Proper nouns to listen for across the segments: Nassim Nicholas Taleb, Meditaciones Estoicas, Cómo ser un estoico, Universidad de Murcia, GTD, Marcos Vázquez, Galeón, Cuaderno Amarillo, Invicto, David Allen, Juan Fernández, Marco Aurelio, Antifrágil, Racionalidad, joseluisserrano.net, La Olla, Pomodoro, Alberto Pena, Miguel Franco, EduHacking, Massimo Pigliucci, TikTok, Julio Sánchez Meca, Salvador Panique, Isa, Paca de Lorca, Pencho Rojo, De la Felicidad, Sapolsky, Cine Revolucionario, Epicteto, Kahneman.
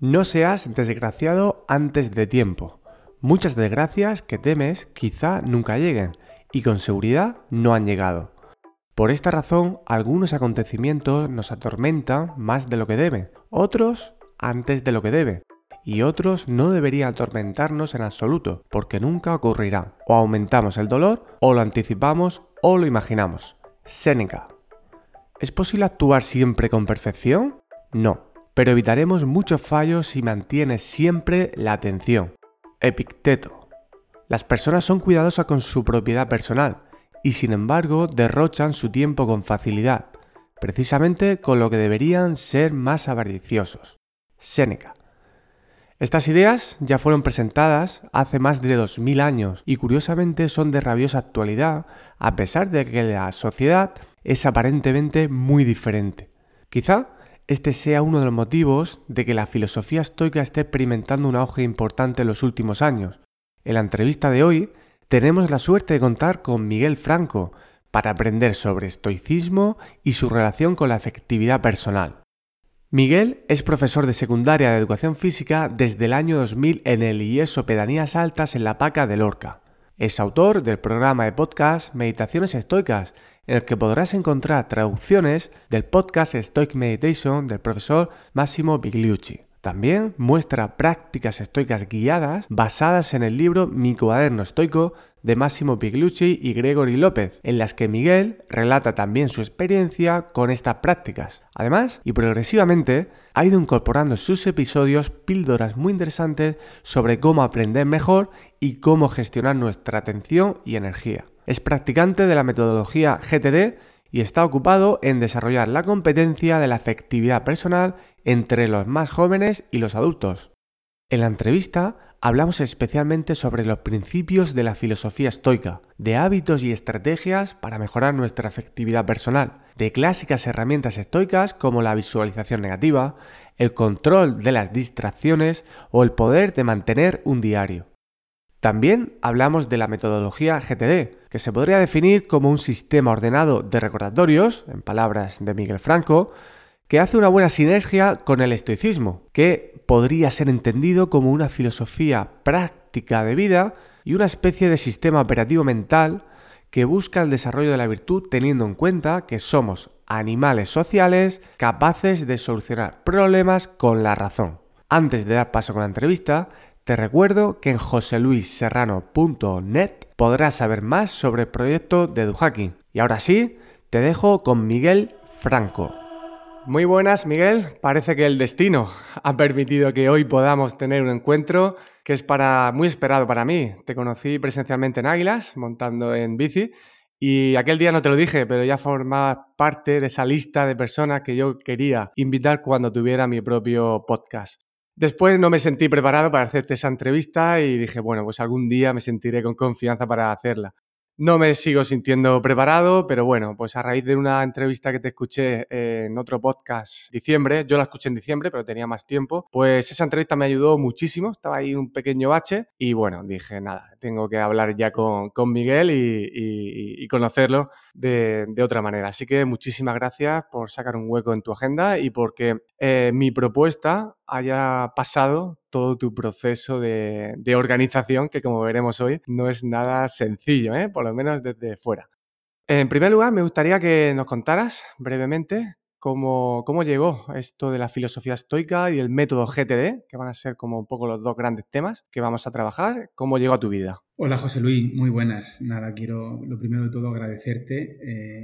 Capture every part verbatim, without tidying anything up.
No seas desgraciado antes de tiempo. Muchas desgracias que temes quizá nunca lleguen y con seguridad no han llegado. Por esta razón, algunos acontecimientos nos atormentan más de lo que deben, otros antes de lo que deben, y otros no deberían atormentarnos en absoluto, porque nunca ocurrirá. O aumentamos el dolor, o lo anticipamos, o lo imaginamos. Séneca. ¿Es posible actuar siempre con perfección? No, pero evitaremos muchos fallos si mantienes siempre la atención. Epicteto. Las personas son cuidadosas con su propiedad personal, y sin embargo derrochan su tiempo con facilidad, precisamente con lo que deberían ser más avariciosos. Séneca. Estas ideas ya fueron presentadas hace más de dos mil años y curiosamente son de rabiosa actualidad, a pesar de que la sociedad es aparentemente muy diferente. Quizá este sea uno de los motivos de que la filosofía estoica esté experimentando un auge importante en los últimos años. En la entrevista de hoy, tenemos la suerte de contar con Miguel Franco para aprender sobre estoicismo y su relación con la efectividad personal. Miguel es profesor de secundaria de educación física desde el año dos mil en el I E S Pedanías Altas en la Paca de Lorca. Es autor del programa de podcast Meditaciones Estoicas, en el que podrás encontrar traducciones del podcast Stoic Meditation del profesor Massimo Pigliucci. También muestra prácticas estoicas guiadas basadas en el libro Mi Cuaderno Estoico de Massimo Pigliucci y Gregory López, en las que Miguel relata también su experiencia con estas prácticas. Además, y progresivamente, ha ido incorporando en sus episodios píldoras muy interesantes sobre cómo aprender mejor y cómo gestionar nuestra atención y energía. Es practicante de la metodología G T D y está ocupado en desarrollar la competencia de la efectividad personal entre los más jóvenes y los adultos. En la entrevista hablamos especialmente sobre los principios de la filosofía estoica, de hábitos y estrategias para mejorar nuestra efectividad personal, de clásicas herramientas estoicas como la visualización negativa, el control de las distracciones o el poder de mantener un diario. También hablamos de la metodología G T D, que se podría definir como un sistema ordenado de recordatorios, en palabras de Miguel Franco, que hace una buena sinergia con el estoicismo, que podría ser entendido como una filosofía práctica de vida y una especie de sistema operativo mental que busca el desarrollo de la virtud teniendo en cuenta que somos animales sociales capaces de solucionar problemas con la razón. Antes de dar paso con la entrevista, te recuerdo que en jose luis serrano punto net podrás saber más sobre el proyecto de EduHacking. Y ahora sí, te dejo con Miguel Franco. Muy buenas, Miguel. Parece que el destino ha permitido que hoy podamos tener un encuentro que es para, muy esperado para mí. Te conocí presencialmente en Águilas, montando en bici, y aquel día no te lo dije, pero ya formabas parte de esa lista de personas que yo quería invitar cuando tuviera mi propio podcast. Después no me sentí preparado para hacerte esa entrevista y dije, bueno, pues algún día me sentiré con confianza para hacerla. No me sigo sintiendo preparado, pero bueno, pues a raíz de una entrevista que te escuché en otro podcast en diciembre, yo la escuché en diciembre, pero tenía más tiempo, pues esa entrevista me ayudó muchísimo, estaba ahí un pequeño bache y bueno, dije, nada, tengo que hablar ya con, con Miguel y, y, y conocerlo de, de otra manera. Así que muchísimas gracias por sacar un hueco en tu agenda y porque eh, mi propuesta haya pasado todo tu proceso de, de organización, que como veremos hoy no es nada sencillo, ¿eh? Por lo menos desde fuera. En primer lugar, me gustaría que nos contaras brevemente cómo, cómo llegó esto de la filosofía estoica y el método G T D, que van a ser como un poco los dos grandes temas que vamos a trabajar, cómo llegó a tu vida. Hola José Luis, muy buenas. Nada, quiero lo primero de todo agradecerte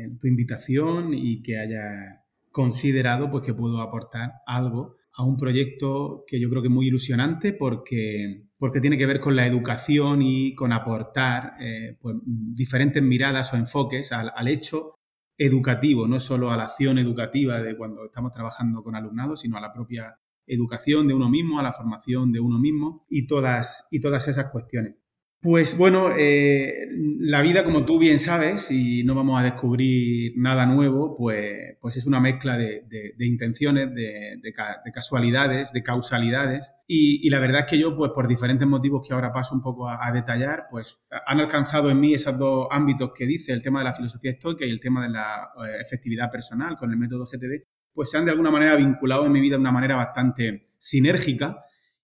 eh, tu invitación y que hayas considerado pues, que puedo aportar algo a un proyecto que yo creo que es muy ilusionante porque, porque tiene que ver con la educación y con aportar eh, pues, diferentes miradas o enfoques al, al hecho educativo, no solo a la acción educativa de cuando estamos trabajando con alumnados, sino a la propia educación de uno mismo, a la formación de uno mismo y todas, y todas esas cuestiones. Pues bueno, eh, la vida, como tú bien sabes, y no vamos a descubrir nada nuevo, pues, pues es una mezcla de, de, de intenciones, de, de, de casualidades, de causalidades. Y, y la verdad es que yo, pues por diferentes motivos que ahora paso un poco a, a detallar, pues han alcanzado en mí esos dos ámbitos que dice el tema de la filosofía estoica y el tema de la efectividad personal con el método G T D, pues se han de alguna manera vinculado en mi vida de una manera bastante sinérgicas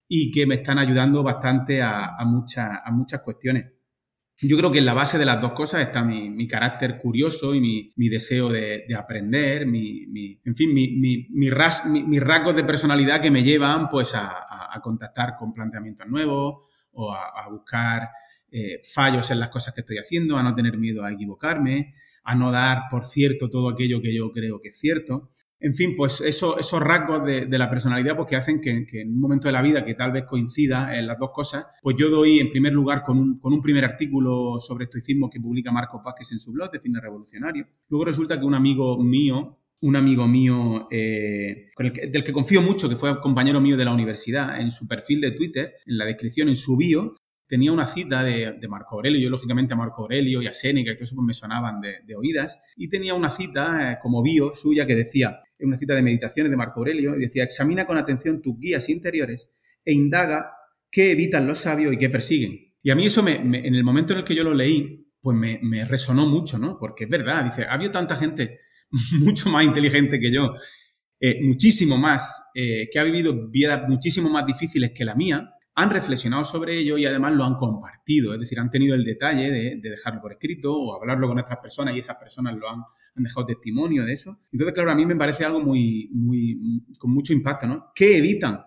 y que me están ayudando bastante a, a, muchas, a muchas cuestiones. Yo creo que en la base de las dos cosas está mi, mi carácter curioso y mi, mi deseo de, de aprender, mi, mi, en fin, mi, mi, mi ras, mi, mis rasgos de personalidad que me llevan pues, a, a, a contactar con planteamientos nuevos o a, a buscar eh, fallos en las cosas que estoy haciendo, a no tener miedo a equivocarme, a no dar por cierto todo aquello que yo creo que es cierto. En fin, pues eso, esos rasgos de, de la personalidad pues que hacen que, que en un momento de la vida que tal vez coincida en las dos cosas, pues yo doy en primer lugar con un, con un primer artículo sobre estoicismo que publica Marcos Vázquez en su blog de Cine Revolucionario. Luego resulta que un amigo mío, un amigo mío eh, con el que, del que confío mucho, que fue compañero mío de la universidad, en su perfil de Twitter, en la descripción, en su bio, tenía una cita de, de Marco Aurelio. Yo, lógicamente, a Marco Aurelio y a Séneca y todo eso pues me sonaban de, de oídas. Y tenía una cita eh, como bio suya que decía, una cita de Meditaciones de Marco Aurelio, y decía, examina con atención tus guías interiores e indaga qué evitan los sabios y qué persiguen. Y a mí eso, me, me, en el momento en el que yo lo leí, pues me, me resonó mucho, ¿no? Porque es verdad, dice, ha habido tanta gente mucho más inteligente que yo, eh, muchísimo más, eh, que ha vivido vidas muchísimo más difíciles que la mía, han reflexionado sobre ello y además lo han compartido, es decir, han tenido el detalle de, de dejarlo por escrito o hablarlo con otras personas y esas personas lo han, han dejado testimonio de eso. Entonces, claro, a mí me parece algo muy, muy, con mucho impacto, ¿no? ¿Qué evitan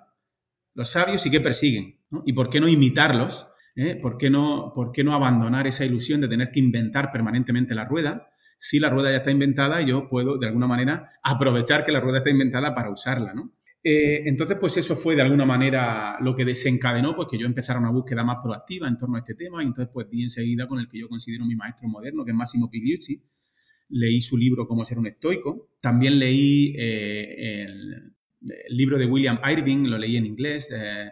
los sabios y qué persiguen? ¿No? ¿Y por qué no imitarlos? ¿Eh? ¿Por qué no, por qué no abandonar esa ilusión de tener que inventar permanentemente la rueda? Si la rueda ya está inventada, yo puedo, de alguna manera, aprovechar que la rueda está inventada para usarla, ¿no? Eh, entonces, pues eso fue de alguna manera lo que desencadenó pues que yo empezara una búsqueda más proactiva en torno a este tema y entonces pues di enseguida con el que yo considero mi maestro moderno, que es Massimo Pigliucci. Leí su libro Cómo ser un estoico. También leí eh, el, el libro de William Irvine, lo leí en inglés, eh,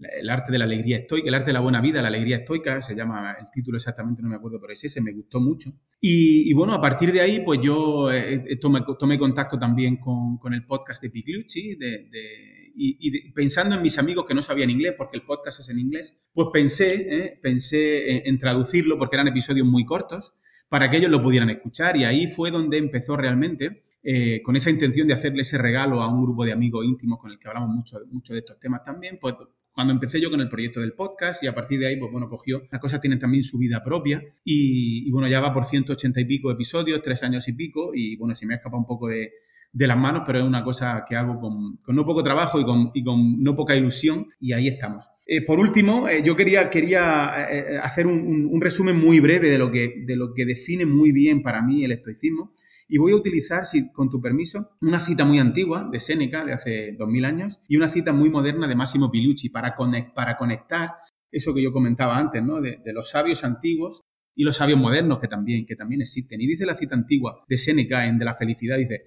El arte de la alegría estoica, el arte de la buena vida, la alegría estoica, se llama el título exactamente, no me acuerdo, pero es ese, me gustó mucho. Y, y bueno, a partir de ahí, pues yo eh, tomé, tomé contacto también con, con el podcast de Pigliucci, de, de, y, y de, pensando en mis amigos que no sabían inglés, porque el podcast es en inglés, pues pensé, eh, pensé en, en traducirlo porque eran episodios muy cortos para que ellos lo pudieran escuchar y ahí fue donde empezó realmente. Eh, con esa intención de hacerle ese regalo a un grupo de amigos íntimos con el que hablamos mucho, mucho de estos temas también, pues cuando empecé yo con el proyecto del podcast y a partir de ahí, pues bueno, cogió, las cosas tienen también su vida propia y, y bueno, ya va por ciento ochenta y pico episodios, tres años y pico y bueno, se me ha escapado un poco de, de las manos, pero es una cosa que hago con, con no poco trabajo y con, y con no poca ilusión y ahí estamos. Eh, por último, eh, yo quería, quería eh, hacer un, un, un resumen muy breve de lo que, de lo que define muy bien para mí el estoicismo. Y voy a utilizar, si, con tu permiso, una cita muy antigua de Séneca, de hace dos mil años, y una cita muy moderna de Massimo Pigliucci para, conect, para conectar eso que yo comentaba antes, ¿no? De, de los sabios antiguos y los sabios modernos que también, que también existen. Y dice la cita antigua de Séneca en De la Felicidad, dice,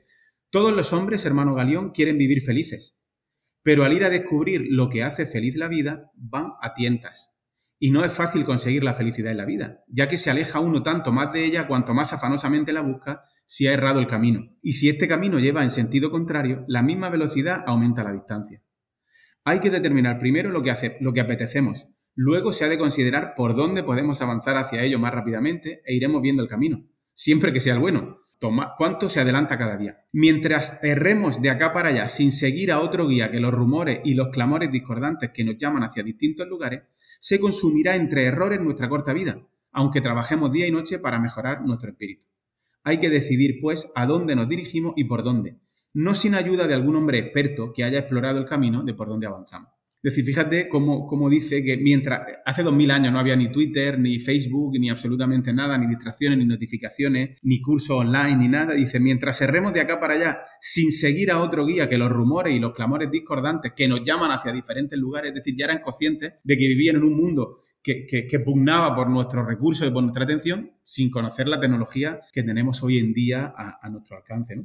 todos los hombres, hermano Galeón, quieren vivir felices, pero al ir a descubrir lo que hace feliz la vida, van a tientas. Y no es fácil conseguir la felicidad en la vida, ya que se aleja uno tanto más de ella cuanto más afanosamente la busca si ha errado el camino. Y si este camino lleva en sentido contrario, la misma velocidad aumenta la distancia. Hay que determinar primero lo que, hace, lo que apetecemos. Luego se ha de considerar por dónde podemos avanzar hacia ello más rápidamente e iremos viendo el camino, siempre que sea el bueno. Toma, ¿cuánto se adelanta cada día? Mientras erremos de acá para allá sin seguir a otro guía que los rumores y los clamores discordantes que nos llaman hacia distintos lugares, se consumirá entre errores nuestra corta vida, aunque trabajemos día y noche para mejorar nuestro espíritu. Hay que decidir, pues, a dónde nos dirigimos y por dónde, no sin ayuda de algún hombre experto que haya explorado el camino de por dónde avanzamos. Es decir, fíjate cómo, cómo dice que mientras hace dos mil años no había ni Twitter, ni Facebook, ni absolutamente nada, ni distracciones, ni notificaciones, ni cursos online, ni nada. Dice, mientras erremos de acá para allá sin seguir a otro guía que los rumores y los clamores discordantes que nos llaman hacia diferentes lugares, es decir, ya eran conscientes de que vivían en un mundo que, que, que pugnaba por nuestros recursos y por nuestra atención sin conocer la tecnología que tenemos hoy en día a, a nuestro alcance, ¿no?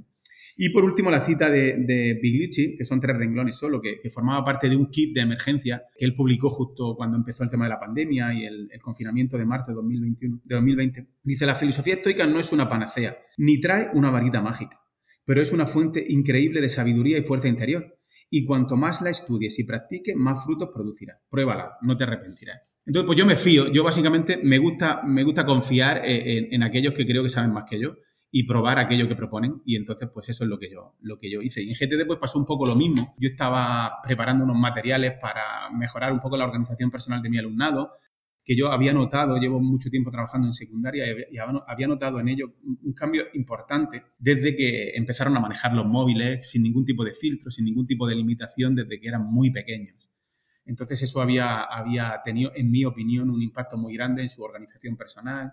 Y por último la cita de, de Pigliucci, que son tres renglones solo, que, que formaba parte de un kit de emergencia que él publicó justo cuando empezó el tema de la pandemia y el, el confinamiento de marzo de, dos mil veintiuno, de dos mil veinte. Dice, la filosofía estoica no es una panacea, ni trae una varita mágica, pero es una fuente increíble de sabiduría y fuerza interior. Y cuanto más la estudies y practiques, más frutos producirá. Pruébala, no te arrepentirás. Entonces, pues yo me fío. Yo básicamente me gusta, me gusta confiar en, en, en aquellos que creo que saben más que yo. y probar aquello que proponen, y entonces pues eso es lo que yo lo que yo hice. Y en G T D pues pasó un poco lo mismo. Yo estaba preparando unos materiales para mejorar un poco la organización personal de mi alumnado, que yo había notado, llevo mucho tiempo trabajando en secundaria y había notado en ello un cambio importante desde que empezaron a manejar los móviles sin ningún tipo de filtro, sin ningún tipo de limitación, desde que eran muy pequeños. Entonces eso había, había tenido, en mi opinión, un impacto muy grande en su organización personal,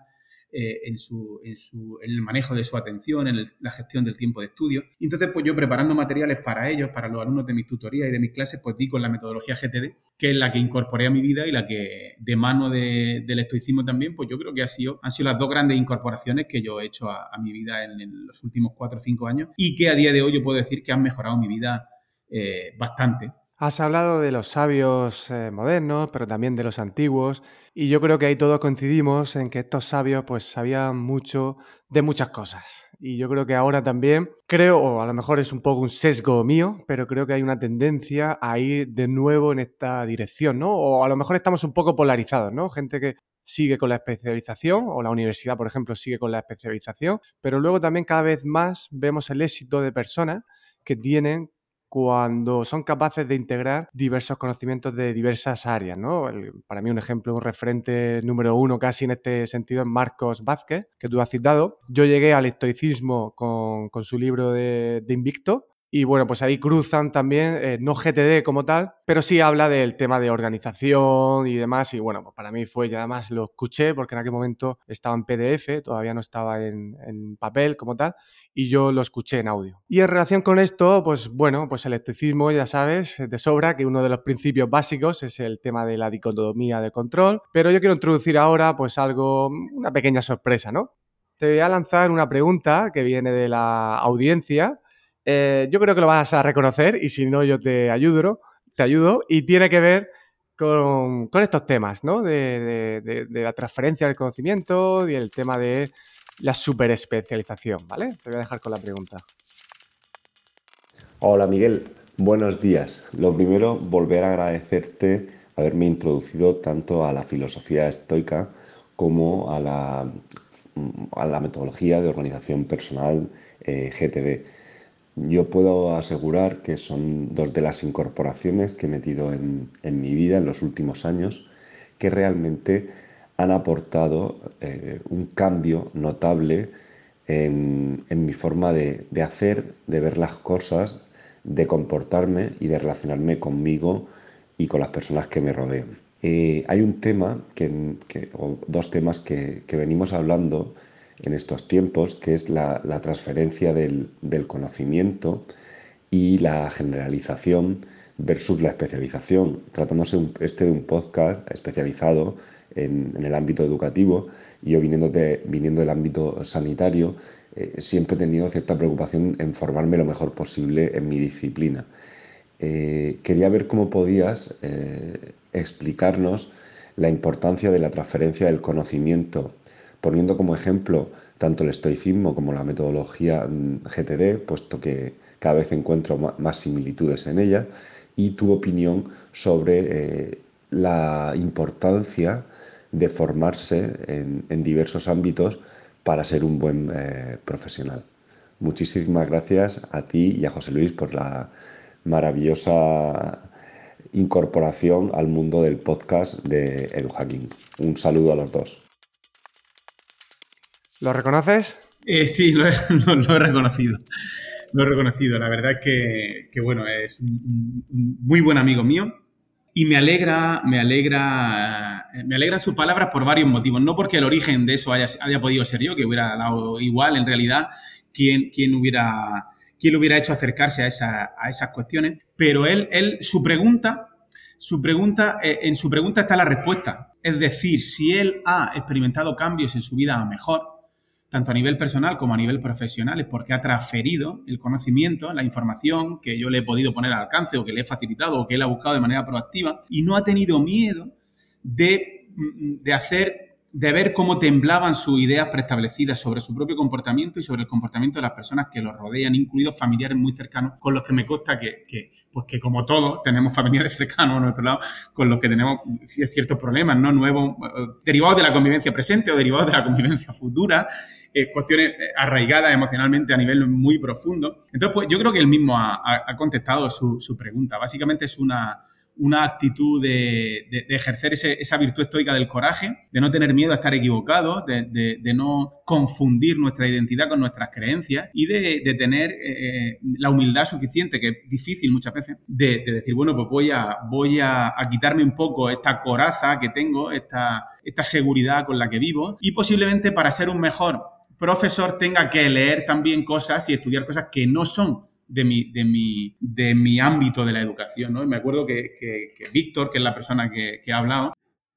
eh, en, su, en, su, en el manejo de su atención, en el, la gestión del tiempo de estudio. Entonces, pues yo preparando materiales para ellos, para los alumnos de mis tutorías y de mis clases, pues di con la metodología G T D, que es la que incorporé a mi vida y la que, de mano de, del estoicismo también, pues yo creo que ha sido, han sido las dos grandes incorporaciones que yo he hecho a, a mi vida en, en los últimos cuatro o cinco años, y que a día de hoy yo puedo decir que han mejorado mi vida eh, bastante. Has hablado de los sabios eh, modernos, pero también de los antiguos, y yo creo que ahí todos coincidimos en que estos sabios pues sabían mucho de muchas cosas. Y yo creo que ahora también, creo, o a lo mejor es un poco un sesgo mío, pero creo que hay una tendencia a ir de nuevo en esta dirección, ¿no? O a lo mejor estamos un poco polarizados, ¿no? Gente que sigue con la especialización, o la universidad, por ejemplo, sigue con la especialización, pero luego también cada vez más vemos el éxito de personas que tienen... cuando son capaces de integrar diversos conocimientos de diversas áreas, ¿no? El, para mí un ejemplo, un referente número uno casi en este sentido es Marcos Vázquez, que tú has citado. Yo llegué al estoicismo con, con su libro de, de Invicto, y bueno, pues ahí cruzan también, eh, no G T D como tal, pero sí habla del tema de organización y demás, y bueno, pues para mí fue, ya además lo escuché porque en aquel momento estaba en P D F, todavía no estaba en, en papel como tal, y yo lo escuché en audio. Y en relación con esto, pues bueno, pues el estoicismo, ya sabes, de sobra, que uno de los principios básicos es el tema de la dicotomía de control, pero yo quiero introducir ahora pues algo, una pequeña sorpresa, ¿no? Te voy a lanzar una pregunta que viene de la audiencia. Eh, yo creo que lo vas a reconocer, y si no yo te ayudo, te ayudo y tiene que ver con, con estos temas, ¿no? De, de, de, de la transferencia del conocimiento y el tema de la superespecialización, ¿vale? Te voy a dejar con la pregunta. Hola Miguel, buenos días. Lo primero, volver a agradecerte haberme introducido tanto a la filosofía estoica como a la, a la metodología de organización personal eh, G T D. Yo puedo asegurar que son dos de las incorporaciones que he metido en, en mi vida en los últimos años, que realmente han aportado eh, un cambio notable en, en mi forma de, de hacer, de ver las cosas, de comportarme y de relacionarme conmigo y con las personas que me rodean. Eh, hay un tema, que, que, o dos temas que, que venimos hablando en estos tiempos, que es la, la transferencia del, del conocimiento y la generalización versus la especialización, tratándose un, este de un podcast especializado en, en el ámbito educativo, y yo viniendo, de, viniendo del ámbito sanitario, eh, siempre he tenido cierta preocupación en formarme lo mejor posible en mi disciplina. Eh, quería ver cómo podías eh, explicarnos la importancia de la transferencia del conocimiento, poniendo como ejemplo tanto el estoicismo como la metodología G T D, puesto que cada vez encuentro más similitudes en ella, y tu opinión sobre eh, la importancia de formarse en, en diversos ámbitos para ser un buen eh, profesional. Muchísimas gracias a ti y a José Luis por la maravillosa incorporación al mundo del podcast de EduHacking. Un saludo a los dos. ¿Lo reconoces? Eh, sí, lo he, lo, lo he reconocido. Lo he reconocido. La verdad es que, que bueno, es un, un muy buen amigo mío, y me alegra, me alegra, me alegran sus palabras por varios motivos. No porque el origen de eso haya, haya podido ser yo, que hubiera dado igual, en realidad, quién, quién hubiera, quién lo hubiera hecho acercarse a, esa, a esas cuestiones. Pero él, él, su pregunta, su pregunta, en su pregunta está la respuesta. Es decir, si él ha experimentado cambios en su vida a mejor, tanto a nivel personal como a nivel profesional, es porque ha transferido el conocimiento, la información que yo le he podido poner al alcance, o que le he facilitado, o que él ha buscado de manera proactiva, y no ha tenido miedo de, de hacer de ver cómo temblaban sus ideas preestablecidas sobre su propio comportamiento y sobre el comportamiento de las personas que los rodean, incluidos familiares muy cercanos, con los que me consta que, que pues que como todos tenemos familiares cercanos a nuestro lado, con los que tenemos ciertos problemas, ¿no? Nuevos, derivados de la convivencia presente o derivados de la convivencia futura, eh, cuestiones arraigadas emocionalmente a nivel muy profundo. Entonces, pues yo creo que él mismo ha, ha contestado su, su pregunta. Básicamente es una... una actitud de, de, de ejercer ese, esa virtud estoica del coraje, de no tener miedo a estar equivocado, de, de, de no confundir nuestra identidad con nuestras creencias y de, de tener eh, la humildad suficiente, que es difícil muchas veces, de, de decir, bueno, pues voy, a, voy a, a quitarme un poco esta coraza que tengo, esta, esta seguridad con la que vivo, y posiblemente para ser un mejor profesor tenga que leer también cosas y estudiar cosas que no son de mi, de mi, de mi ámbito de la educación, ¿no? Y me acuerdo que, que, que Víctor, que es la persona que, que ha hablado,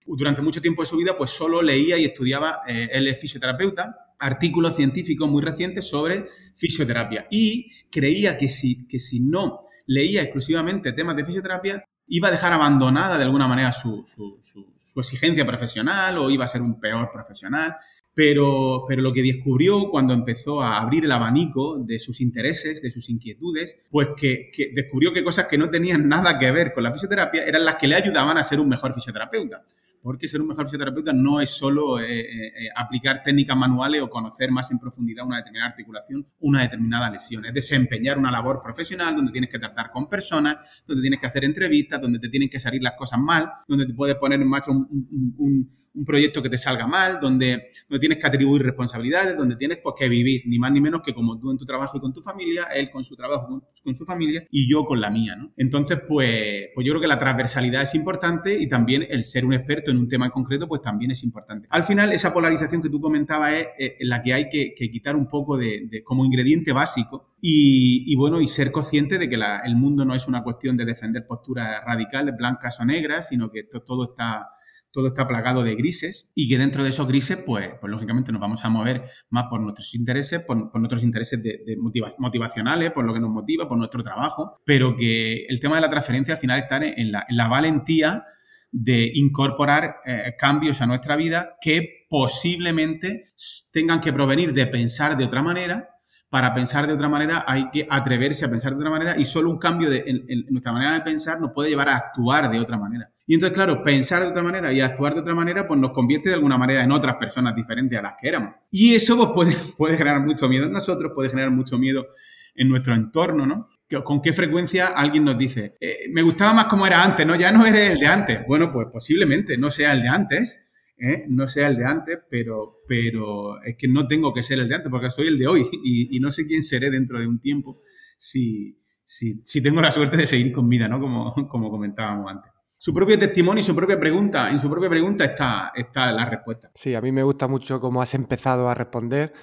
durante mucho tiempo de su vida, pues solo leía y estudiaba, eh, él es fisioterapeuta, artículos científicos muy recientes sobre fisioterapia. Y creía que si, que si no leía exclusivamente temas de fisioterapia, iba a dejar abandonada de alguna manera su, su, su, su exigencia profesional o iba a ser un peor profesional. Pero, pero lo que descubrió cuando empezó a abrir el abanico de sus intereses, de sus inquietudes, pues que, que descubrió que cosas que no tenían nada que ver con la fisioterapia eran las que le ayudaban a ser un mejor fisioterapeuta. Porque ser un mejor fisioterapeuta no es solo eh, eh, aplicar técnicas manuales o conocer más en profundidad una determinada articulación, una determinada lesión. Es desempeñar una labor profesional donde tienes que tratar con personas, donde tienes que hacer entrevistas, donde te tienen que salir las cosas mal, donde te puedes poner en marcha un, un, un, un proyecto que te salga mal, donde, donde tienes que atribuir responsabilidades, donde tienes pues, que vivir, ni más ni menos que como tú en tu trabajo y con tu familia, él con su trabajo, con, con su familia y yo con la mía, ¿no? Entonces, pues, pues yo creo que la transversalidad es importante y también el ser un experto en un tema en concreto, pues también es importante. Al final, esa polarización que tú comentabas es eh, la que hay que, que quitar un poco de, de, como ingrediente básico y, y, bueno, y ser consciente de que la, el mundo no es una cuestión de defender posturas radicales, blancas o negras, sino que esto, todo está... todo está plagado de grises y que dentro de esos grises, pues, pues lógicamente nos vamos a mover más por nuestros intereses, por, por nuestros intereses de, de motiva, motivacionales, por lo que nos motiva, por nuestro trabajo, pero que el tema de la transferencia al final está en la, en la valentía de incorporar eh, cambios a nuestra vida que posiblemente tengan que provenir de pensar de otra manera. Para pensar de otra manera hay que atreverse a pensar de otra manera y solo un cambio de, en, en nuestra manera de pensar nos puede llevar a actuar de otra manera. Y entonces, claro, pensar de otra manera y actuar de otra manera pues nos convierte de alguna manera en otras personas diferentes a las que éramos. Y eso pues, puede, puede generar mucho miedo en nosotros, puede generar mucho miedo en nuestro entorno, ¿no? ¿Con qué frecuencia alguien nos dice, eh, me gustaba más como era antes, ¿no? Ya no eres el de antes. Bueno, pues posiblemente no sea el de antes, ¿eh? No sea el de antes, pero, pero es que no tengo que ser el de antes porque soy el de hoy y, y no sé quién seré dentro de un tiempo si, si, si tengo la suerte de seguir con vida, ¿no? Como, como comentábamos antes. Su propio testimonio y su propia pregunta, en su propia pregunta está, está la respuesta. Sí, a mí me gusta mucho cómo has empezado a responder.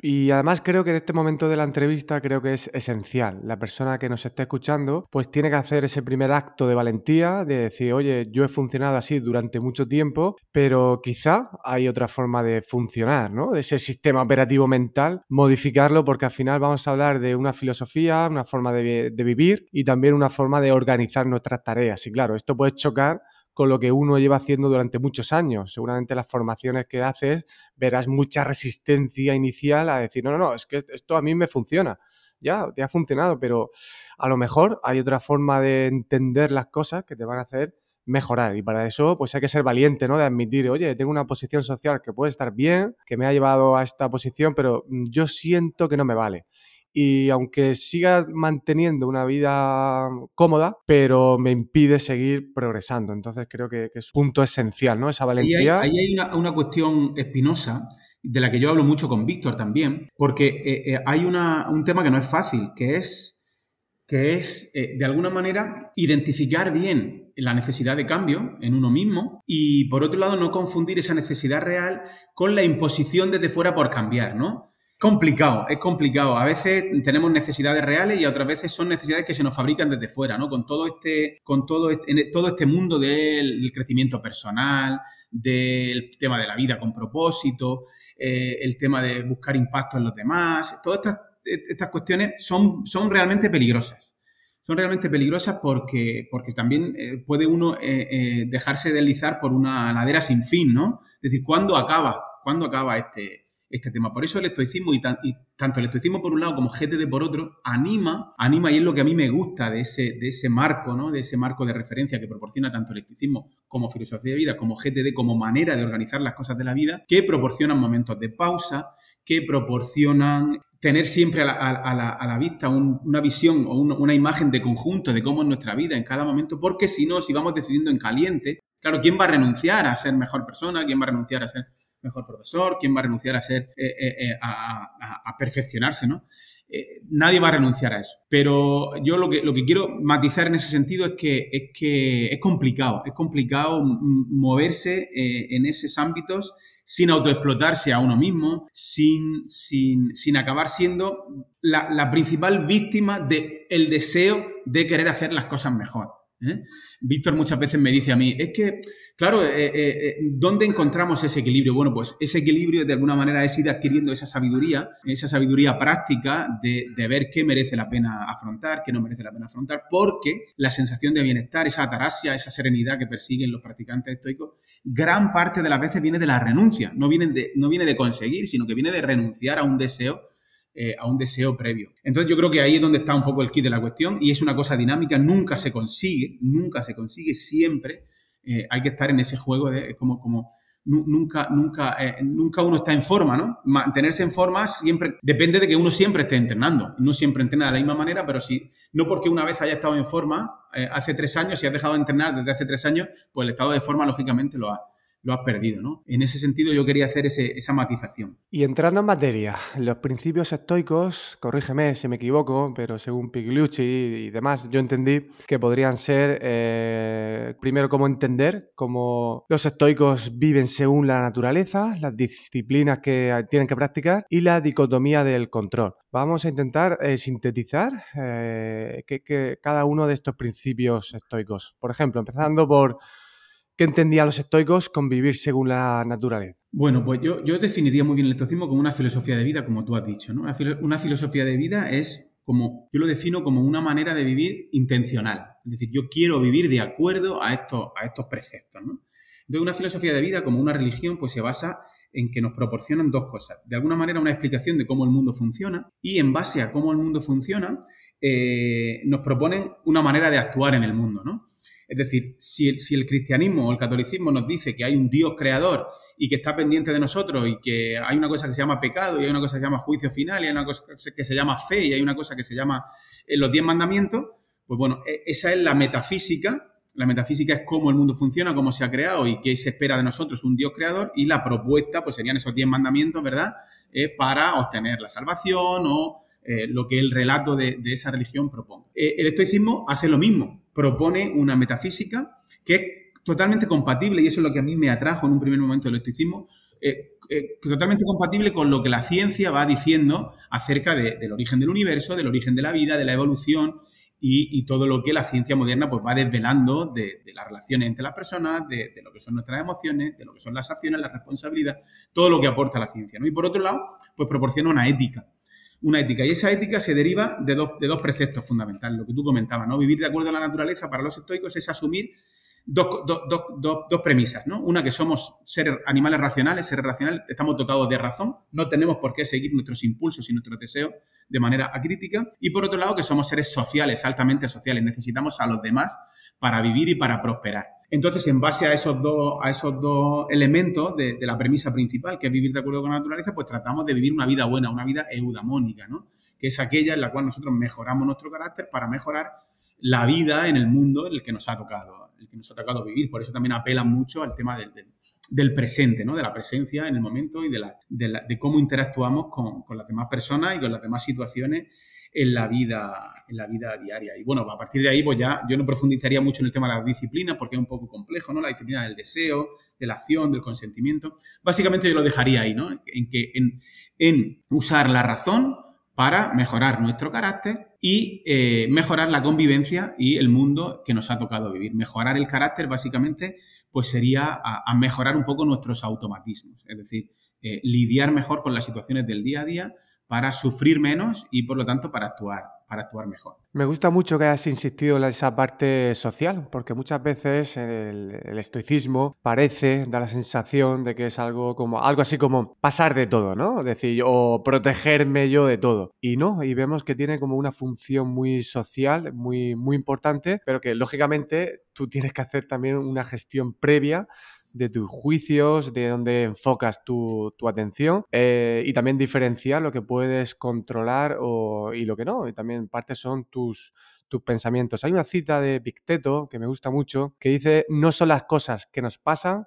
Y además creo que en este momento de la entrevista creo que es esencial. La persona que nos está escuchando pues tiene que hacer ese primer acto de valentía de decir, oye, yo he funcionado así durante mucho tiempo, pero quizá hay otra forma de funcionar, ¿no? De ese sistema operativo mental, modificarlo porque al final vamos a hablar de una filosofía, una forma de, de vivir y también una forma de organizar nuestras tareas. Y claro, esto puede chocar con lo que uno lleva haciendo durante muchos años. Seguramente las formaciones que haces verás mucha resistencia inicial a decir, no, no, no, es que esto a mí me funciona. Ya, te ha funcionado, pero a lo mejor hay otra forma de entender las cosas que te van a hacer mejorar. Y para eso pues hay que ser valiente, ¿no? De admitir, oye, tengo una posición social que puede estar bien, que me ha llevado a esta posición, pero yo siento que no me vale. Y aunque siga manteniendo una vida cómoda, pero me impide seguir progresando. Entonces creo que, que es un punto esencial, ¿no? Esa valentía. Ahí hay, ahí hay una, una cuestión espinosa, de la que yo hablo mucho con Víctor también, porque eh, eh, hay una, un tema que no es fácil, que es, que es eh, de alguna manera, identificar bien la necesidad de cambio en uno mismo y, por otro lado, no confundir esa necesidad real con la imposición desde fuera por cambiar, ¿no? Complicado, es complicado. A veces tenemos necesidades reales y otras veces son necesidades que se nos fabrican desde fuera, ¿no? Con todo este, con todo este, todo este mundo del crecimiento personal, del tema de la vida con propósito, eh, el tema de buscar impacto en los demás. Todas estas, estas cuestiones son, son realmente peligrosas. son realmente peligrosas porque, porque también eh, puede uno eh, eh, dejarse deslizar por una ladera sin fin, ¿no? Es decir, ¿cuándo acaba? ¿Cuándo acaba este, este tema? Por eso el estoicismo, y, tan, y tanto el estoicismo por un lado como G T D por otro, anima, anima y es lo que a mí me gusta de ese, de ese marco, ¿no? De ese marco de referencia que proporciona tanto el estoicismo como filosofía de vida, como G T D, como manera de organizar las cosas de la vida, que proporcionan momentos de pausa, que proporcionan tener siempre a la, a la, a la vista un, una visión o un, una imagen de conjunto de cómo es nuestra vida en cada momento, porque si no, si vamos decidiendo en caliente, claro, ¿quién va a renunciar a ser mejor persona? ¿Quién va a renunciar a ser mejor profesor? ¿Quién va a renunciar a ser eh, eh, a, a, a perfeccionarse, ¿no? Eh, nadie va a renunciar a eso. Pero yo lo que, lo que quiero matizar en ese sentido es que es, que es complicado, es complicado moverse eh, en esos ámbitos sin autoexplotarse a uno mismo, sin, sin, sin acabar siendo la, la principal víctima del deseo de querer hacer las cosas mejor, ¿eh? Víctor muchas veces me dice a mí, es que, claro, eh, eh, ¿dónde encontramos ese equilibrio? Bueno, pues ese equilibrio de alguna manera es ir adquiriendo esa sabiduría, esa sabiduría práctica de, de ver qué merece la pena afrontar, qué no merece la pena afrontar, porque la sensación de bienestar, esa ataraxia, esa serenidad que persiguen los practicantes estoicos, gran parte de las veces viene de la renuncia, no viene de, no viene de conseguir, sino que viene de renunciar a un deseo, Eh, a un deseo previo. Entonces yo creo que ahí es donde está un poco el quid de la cuestión y es una cosa dinámica, nunca se consigue, nunca se consigue, siempre eh, hay que estar en ese juego de como, como nunca, nunca, eh, nunca uno está en forma, ¿no? Mantenerse en forma siempre, depende de que uno siempre esté entrenando, no siempre entrena de la misma manera, pero si, no porque una vez haya estado en forma eh, hace tres años, si has dejado de entrenar desde hace tres años, pues el estado de forma lógicamente lo ha lo has perdido, ¿no? En ese sentido yo quería hacer ese, esa matización. Y entrando en materia, los principios estoicos, corrígeme si me equivoco, pero según Pigliucci y demás, yo entendí que podrían ser, eh, primero, cómo entender cómo los estoicos viven según la naturaleza, las disciplinas que tienen que practicar y la dicotomía del control. Vamos a intentar eh, sintetizar eh, que, que cada uno de estos principios estoicos. Por ejemplo, empezando por... ¿qué entendían los estoicos con vivir según la naturaleza? Bueno, pues yo, yo definiría muy bien el estoicismo como una filosofía de vida, como tú has dicho, ¿no? Una, filo- una filosofía de vida es como, yo lo defino como una manera de vivir intencional. Es decir, yo quiero vivir de acuerdo a estos, a estos preceptos, ¿no? Entonces, una filosofía de vida, como una religión, pues se basa en que nos proporcionan dos cosas. De alguna manera, una explicación de cómo el mundo funciona y en base a cómo el mundo funciona, eh, nos proponen una manera de actuar en el mundo, ¿no? Es decir, si el, si el cristianismo o el catolicismo nos dice que hay un Dios creador y que está pendiente de nosotros y que hay una cosa que se llama pecado y hay una cosa que se llama juicio final y hay una cosa que se llama fe y hay una cosa que se llama los diez mandamientos, pues bueno, esa es la metafísica. La metafísica es cómo el mundo funciona, cómo se ha creado y qué se espera de nosotros, un Dios creador, y la propuesta pues serían esos diez mandamientos, ¿verdad?, eh, para obtener la salvación o eh, lo que el relato de, de esa religión proponga. Eh, el estoicismo hace lo mismo. Propone una metafísica que es totalmente compatible, y eso es lo que a mí me atrajo en un primer momento del estoicismo, eh, eh, totalmente compatible con lo que la ciencia va diciendo acerca de, del origen del universo, del origen de la vida, de la evolución y, y todo lo que la ciencia moderna pues, va desvelando de, de las relaciones entre las personas, de, de lo que son nuestras emociones, de lo que son las acciones, la responsabilidad, todo lo que aporta la ciencia, ¿no? Y por otro lado, pues proporciona una ética. Una ética, y esa ética se deriva de dos, de dos preceptos fundamentales, lo que tú comentabas, ¿no? Vivir de acuerdo a la naturaleza para los estoicos es asumir dos, dos, dos, dos, dos premisas, ¿no? Una, que somos seres animales racionales, seres racionales, estamos dotados de razón, no tenemos por qué seguir nuestros impulsos y nuestros deseos de manera acrítica, y por otro lado, que somos seres sociales, altamente sociales, necesitamos a los demás para vivir y para prosperar. Entonces, en base a esos dos, a esos dos elementos de, de la premisa principal, que es vivir de acuerdo con la naturaleza, pues tratamos de vivir una vida buena, una vida eudamónica, ¿no? Que es aquella en la cual nosotros mejoramos nuestro carácter para mejorar la vida en el mundo en el que nos ha tocado, el que nos ha tocado vivir. Por eso también apelan mucho al tema del, del, del presente, ¿no? De la presencia en el momento y de, la, de, la, de cómo interactuamos con, con las demás personas y con las demás situaciones en la vida, en la vida diaria. Y bueno, a partir de ahí, pues ya yo no profundizaría mucho en el tema de las disciplinas porque es un poco complejo, ¿no? La disciplina del deseo, de la acción, del consentimiento. Básicamente yo lo dejaría ahí, ¿no? En que en, en usar la razón para mejorar nuestro carácter y eh, mejorar la convivencia y el mundo que nos ha tocado vivir. Mejorar el carácter, básicamente, pues sería a, a mejorar un poco nuestros automatismos, es decir, eh, lidiar mejor con las situaciones del día a día para sufrir menos y, por lo tanto, para actuar, para actuar mejor. Me gusta mucho que hayas insistido en esa parte social, porque muchas veces el, el estoicismo parece, da la sensación de que es algo como algo así como pasar de todo, ¿no? Es decir, o protegerme yo de todo. Y no, y vemos que tiene como una función muy social, muy, muy importante, pero que, lógicamente, tú tienes que hacer también una gestión previa de tus juicios, de dónde enfocas tu, tu atención eh, y también diferenciar lo que puedes controlar o, y lo que no. Y también en parte son tus, tus pensamientos. Hay una cita de Epicteto que me gusta mucho que dice: no son las cosas que nos pasan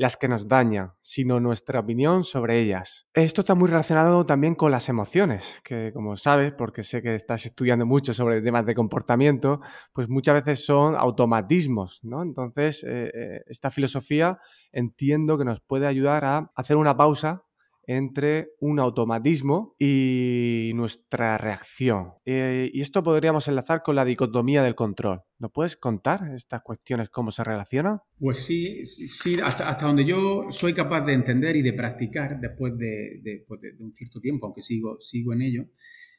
las que nos dañan, sino nuestra opinión sobre ellas. Esto está muy relacionado también con las emociones, que como sabes, porque sé que estás estudiando mucho sobre temas de comportamiento, pues muchas veces son automatismos, ¿no? Entonces, eh, esta filosofía entiendo que nos puede ayudar a hacer una pausa entre un automatismo y nuestra reacción. Eh, y esto podríamos enlazar con la dicotomía del control. ¿Nos puedes contar estas cuestiones, cómo se relacionan? Pues sí, sí hasta, hasta donde yo soy capaz de entender y de practicar después de, de, pues de, de un cierto tiempo, aunque sigo, sigo en ello,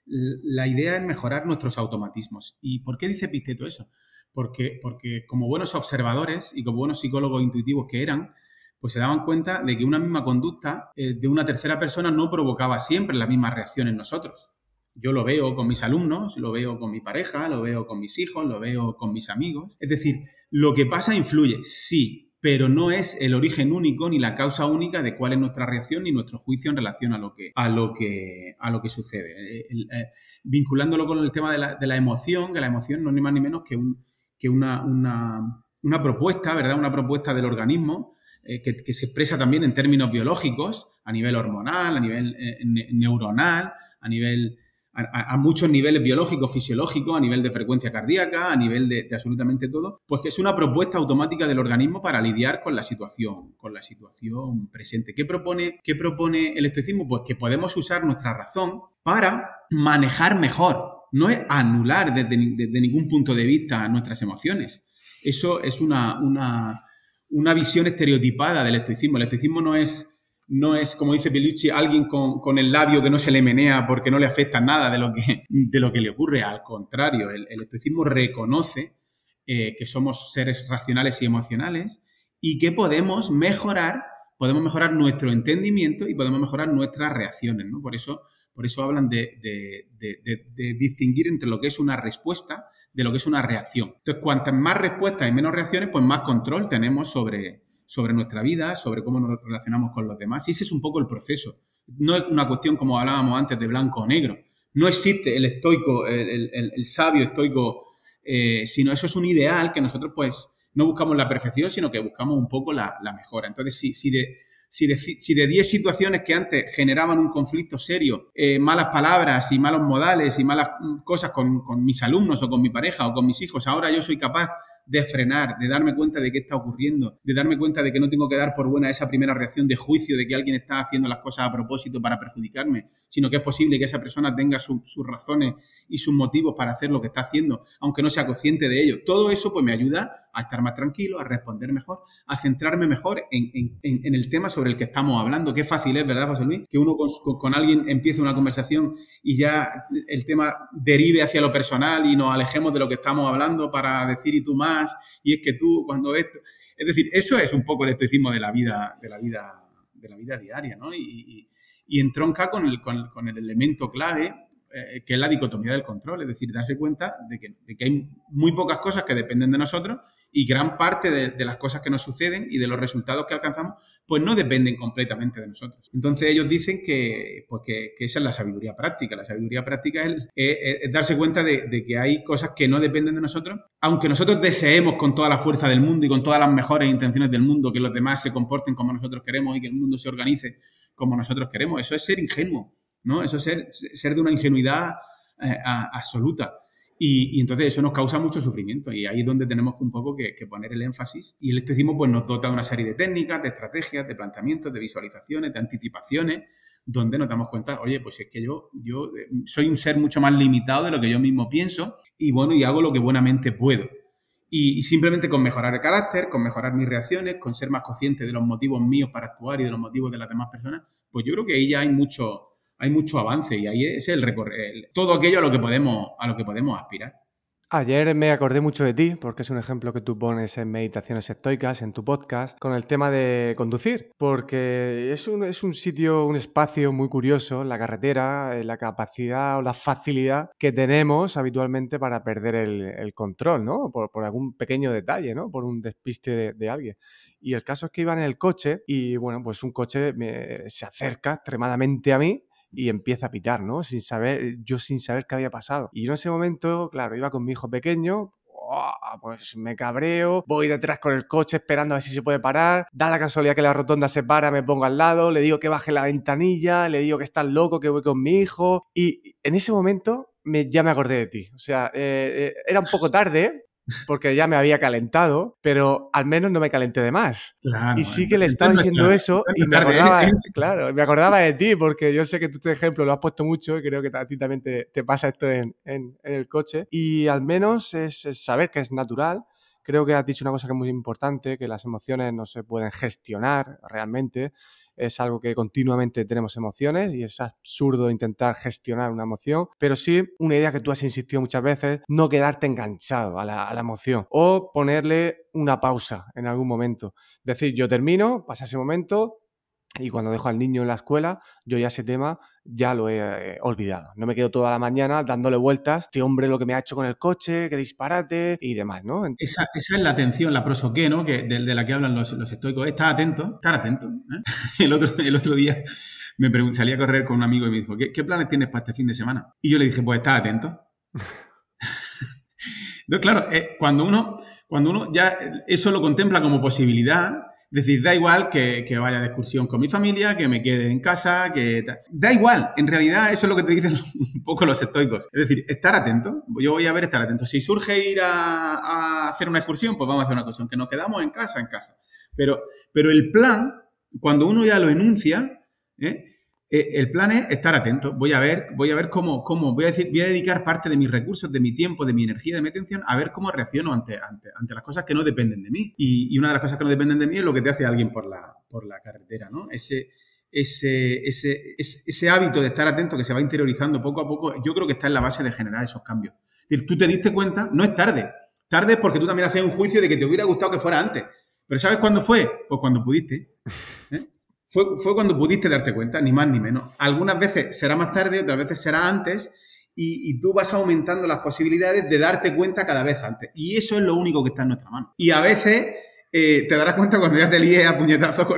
la idea es mejorar nuestros automatismos. ¿Y por qué dice Epicteto eso? Porque, porque como buenos observadores y como buenos psicólogos intuitivos que eran, pues se daban cuenta de que una misma conducta eh, de una tercera persona no provocaba siempre la misma reacción en nosotros. Yo lo veo con mis alumnos, lo veo con mi pareja, lo veo con mis hijos, lo veo con mis amigos. Es decir, lo que pasa influye, sí, pero no es el origen único ni la causa única de cuál es nuestra reacción ni nuestro juicio en relación a lo que, a lo que, a lo que sucede. Eh, eh, vinculándolo con el tema de la, de la emoción, que la emoción no es ni más ni menos que, un, que una, una, una propuesta, ¿verdad? Una propuesta del organismo Que, que se expresa también en términos biológicos, a nivel hormonal, a nivel eh, ne- neuronal, a nivel a, a muchos niveles biológicos, fisiológicos, a nivel de frecuencia cardíaca, a nivel de, de absolutamente todo, pues que es una propuesta automática del organismo para lidiar con la situación, con la situación presente. ¿Qué propone, qué propone el estoicismo? Pues que podemos usar nuestra razón para manejar mejor, no es anular desde, desde ningún punto de vista nuestras emociones. Eso es una... una una visión estereotipada del estoicismo. El estoicismo no es, no es como dice Pigliucci, alguien con, con el labio que no se le menea porque no le afecta nada de lo que, de lo que le ocurre. Al contrario, el, el estoicismo reconoce eh, que somos seres racionales y emocionales y que podemos mejorar, podemos mejorar nuestro entendimiento y podemos mejorar nuestras reacciones, ¿no? Por eso, por eso hablan de, de, de, de, de distinguir entre lo que es una respuesta de lo que es una reacción. Entonces, cuantas más respuestas y menos reacciones, pues más control tenemos sobre, sobre nuestra vida, sobre cómo nos relacionamos con los demás. Y ese es un poco el proceso. No es una cuestión, como hablábamos antes, de blanco o negro. No existe el estoico, el, el, el sabio estoico, eh, sino eso es un ideal que nosotros, pues, no buscamos la perfección, sino que buscamos un poco la, la mejora. Entonces, si, si de... Si de, si de diez situaciones que antes generaban un conflicto serio, eh, malas palabras y malos modales y malas cosas con, con mis alumnos o con mi pareja o con mis hijos, ahora yo soy capaz de frenar, de darme cuenta de qué está ocurriendo, de darme cuenta de que no tengo que dar por buena esa primera reacción de juicio de que alguien está haciendo las cosas a propósito para perjudicarme, sino que es posible que esa persona tenga su, sus razones y sus motivos para hacer lo que está haciendo, aunque no sea consciente de ello. Todo eso pues me ayuda a estar más tranquilo, a responder mejor, a centrarme mejor en, en, en el tema sobre el que estamos hablando. Qué fácil es, ¿verdad, José Luis? Que uno con, con alguien empiece una conversación y ya el tema derive hacia lo personal y nos alejemos de lo que estamos hablando para decir y tú más, y es que tú cuando esto... Es decir, eso es un poco el estoicismo de la vida, de la vida, de la vida diaria, ¿no? Y, y, y entronca con el, con el, con el elemento clave eh, que es la dicotomía del control, es decir, darse cuenta de que, de que hay muy pocas cosas que dependen de nosotros y gran parte de, de las cosas que nos suceden y de los resultados que alcanzamos, pues no dependen completamente de nosotros. Entonces ellos dicen que, pues que, que esa es la sabiduría práctica. La sabiduría práctica es, es, es darse cuenta de, de que hay cosas que no dependen de nosotros, aunque nosotros deseemos con toda la fuerza del mundo y con todas las mejores intenciones del mundo que los demás se comporten como nosotros queremos y que el mundo se organice como nosotros queremos. Eso es ser ingenuo, ¿no? Eso es ser, ser de una ingenuidad eh, a, absoluta. Y, y entonces eso nos causa mucho sufrimiento y ahí es donde tenemos que un poco que, que poner el énfasis. Y el estoicismo pues, nos dota de una serie de técnicas, de estrategias, de planteamientos, de visualizaciones, de anticipaciones, donde nos damos cuenta, oye, pues es que yo, yo soy un ser mucho más limitado de lo que yo mismo pienso y bueno, y hago lo que buenamente puedo. Y, y simplemente con mejorar el carácter, con mejorar mis reacciones, con ser más consciente de los motivos míos para actuar y de los motivos de las demás personas, pues yo creo que ahí ya hay mucho... hay mucho avance y ahí es el recorrer, todo aquello a lo que podemos, a lo que podemos aspirar. Ayer me acordé mucho de ti, porque es un ejemplo que tú pones en Meditaciones Estoicas, en tu podcast, con el tema de conducir, porque es un, es un sitio, un espacio muy curioso, la carretera, la capacidad o la facilidad que tenemos habitualmente para perder el, el control, ¿no? Por, por algún pequeño detalle, ¿no? Por un despiste de, de alguien. Y el caso es que iba en el coche y, bueno, pues un coche me, se acerca extremadamente a mí y empieza a pitar, ¿no? Sin saber, yo sin saber qué había pasado. Y yo en ese momento, claro, iba con mi hijo pequeño, oh, pues me cabreo, voy detrás con el coche esperando a ver si se puede parar, da la casualidad que la rotonda se para, me pongo al lado, le digo que baje la ventanilla, le digo que estás loco, que voy con mi hijo. Y en ese momento me, ya me acordé de ti. O sea, eh, eh, era un poco tarde, porque ya me había calentado, pero al menos no me calenté de más. Claro, y sí que le estaba diciendo claro, eso y me acordaba, claro, me acordaba de ti, porque yo sé que tú este ejemplo lo has puesto mucho y creo que a ti también te, te pasa esto en, en, en el coche. Y al menos es, es saber que es natural. Creo que has dicho una cosa que es muy importante, que las emociones no se pueden gestionar realmente. Es algo que continuamente tenemos emociones y es absurdo intentar gestionar una emoción, pero sí una idea que tú has insistido muchas veces, no quedarte enganchado a la, a la emoción o ponerle una pausa en algún momento. Es decir, yo termino, pasa ese momento y cuando dejo al niño en la escuela, yo ya ese tema ya lo he eh, olvidado. No me quedo toda la mañana dándole vueltas, este hombre lo que me ha hecho con el coche, que disparate y demás, ¿no? Esa, esa es la atención, la prosoqué, ¿no? Que, de, de la que hablan los, los estoicos. Estar atento, estar atento. ¿eh? El, otro, el otro día me pregunté, salí a correr con un amigo y me dijo, ¿qué, qué planes tienes para este fin de semana? Y yo le dije, pues estar atento. Entonces, claro, eh, cuando uno, cuando uno ya eso lo contempla como posibilidad. Es decir, da igual que, que vaya de excursión con mi familia, que me quede en casa, que tal. Da igual, en realidad eso es lo que te dicen un poco los estoicos. Es decir, estar atento. Yo voy a ver, estar atento. Si surge ir a, a hacer una excursión, pues vamos a hacer una excursión. Que nos quedamos en casa, en casa. Pero, pero el plan, cuando uno ya lo enuncia, ¿eh? El plan es estar atento. Voy a ver, voy a ver cómo, cómo, voy a decir, voy a dedicar parte de mis recursos, de mi tiempo, de mi energía, de mi atención, a ver cómo reacciono ante, ante, ante las cosas que no dependen de mí. Y, y una de las cosas que no dependen de mí es lo que te hace alguien por la, por la carretera, ¿no? Ese, ese, ese, ese, ese hábito de estar atento que se va interiorizando poco a poco, yo creo que está en la base de generar esos cambios. Es decir, tú te diste cuenta, no es tarde. Tarde es porque tú también haces un juicio de que te hubiera gustado que fuera antes. Pero ¿sabes cuándo fue? Pues cuando pudiste, ¿eh? Fue, fue cuando pudiste darte cuenta, ni más ni menos. Algunas veces será más tarde, otras veces será antes y, y tú vas aumentando las posibilidades de darte cuenta cada vez antes. Y eso es lo único que está en nuestra mano. Y a veces eh, te darás cuenta cuando ya te líes a puñetazos con,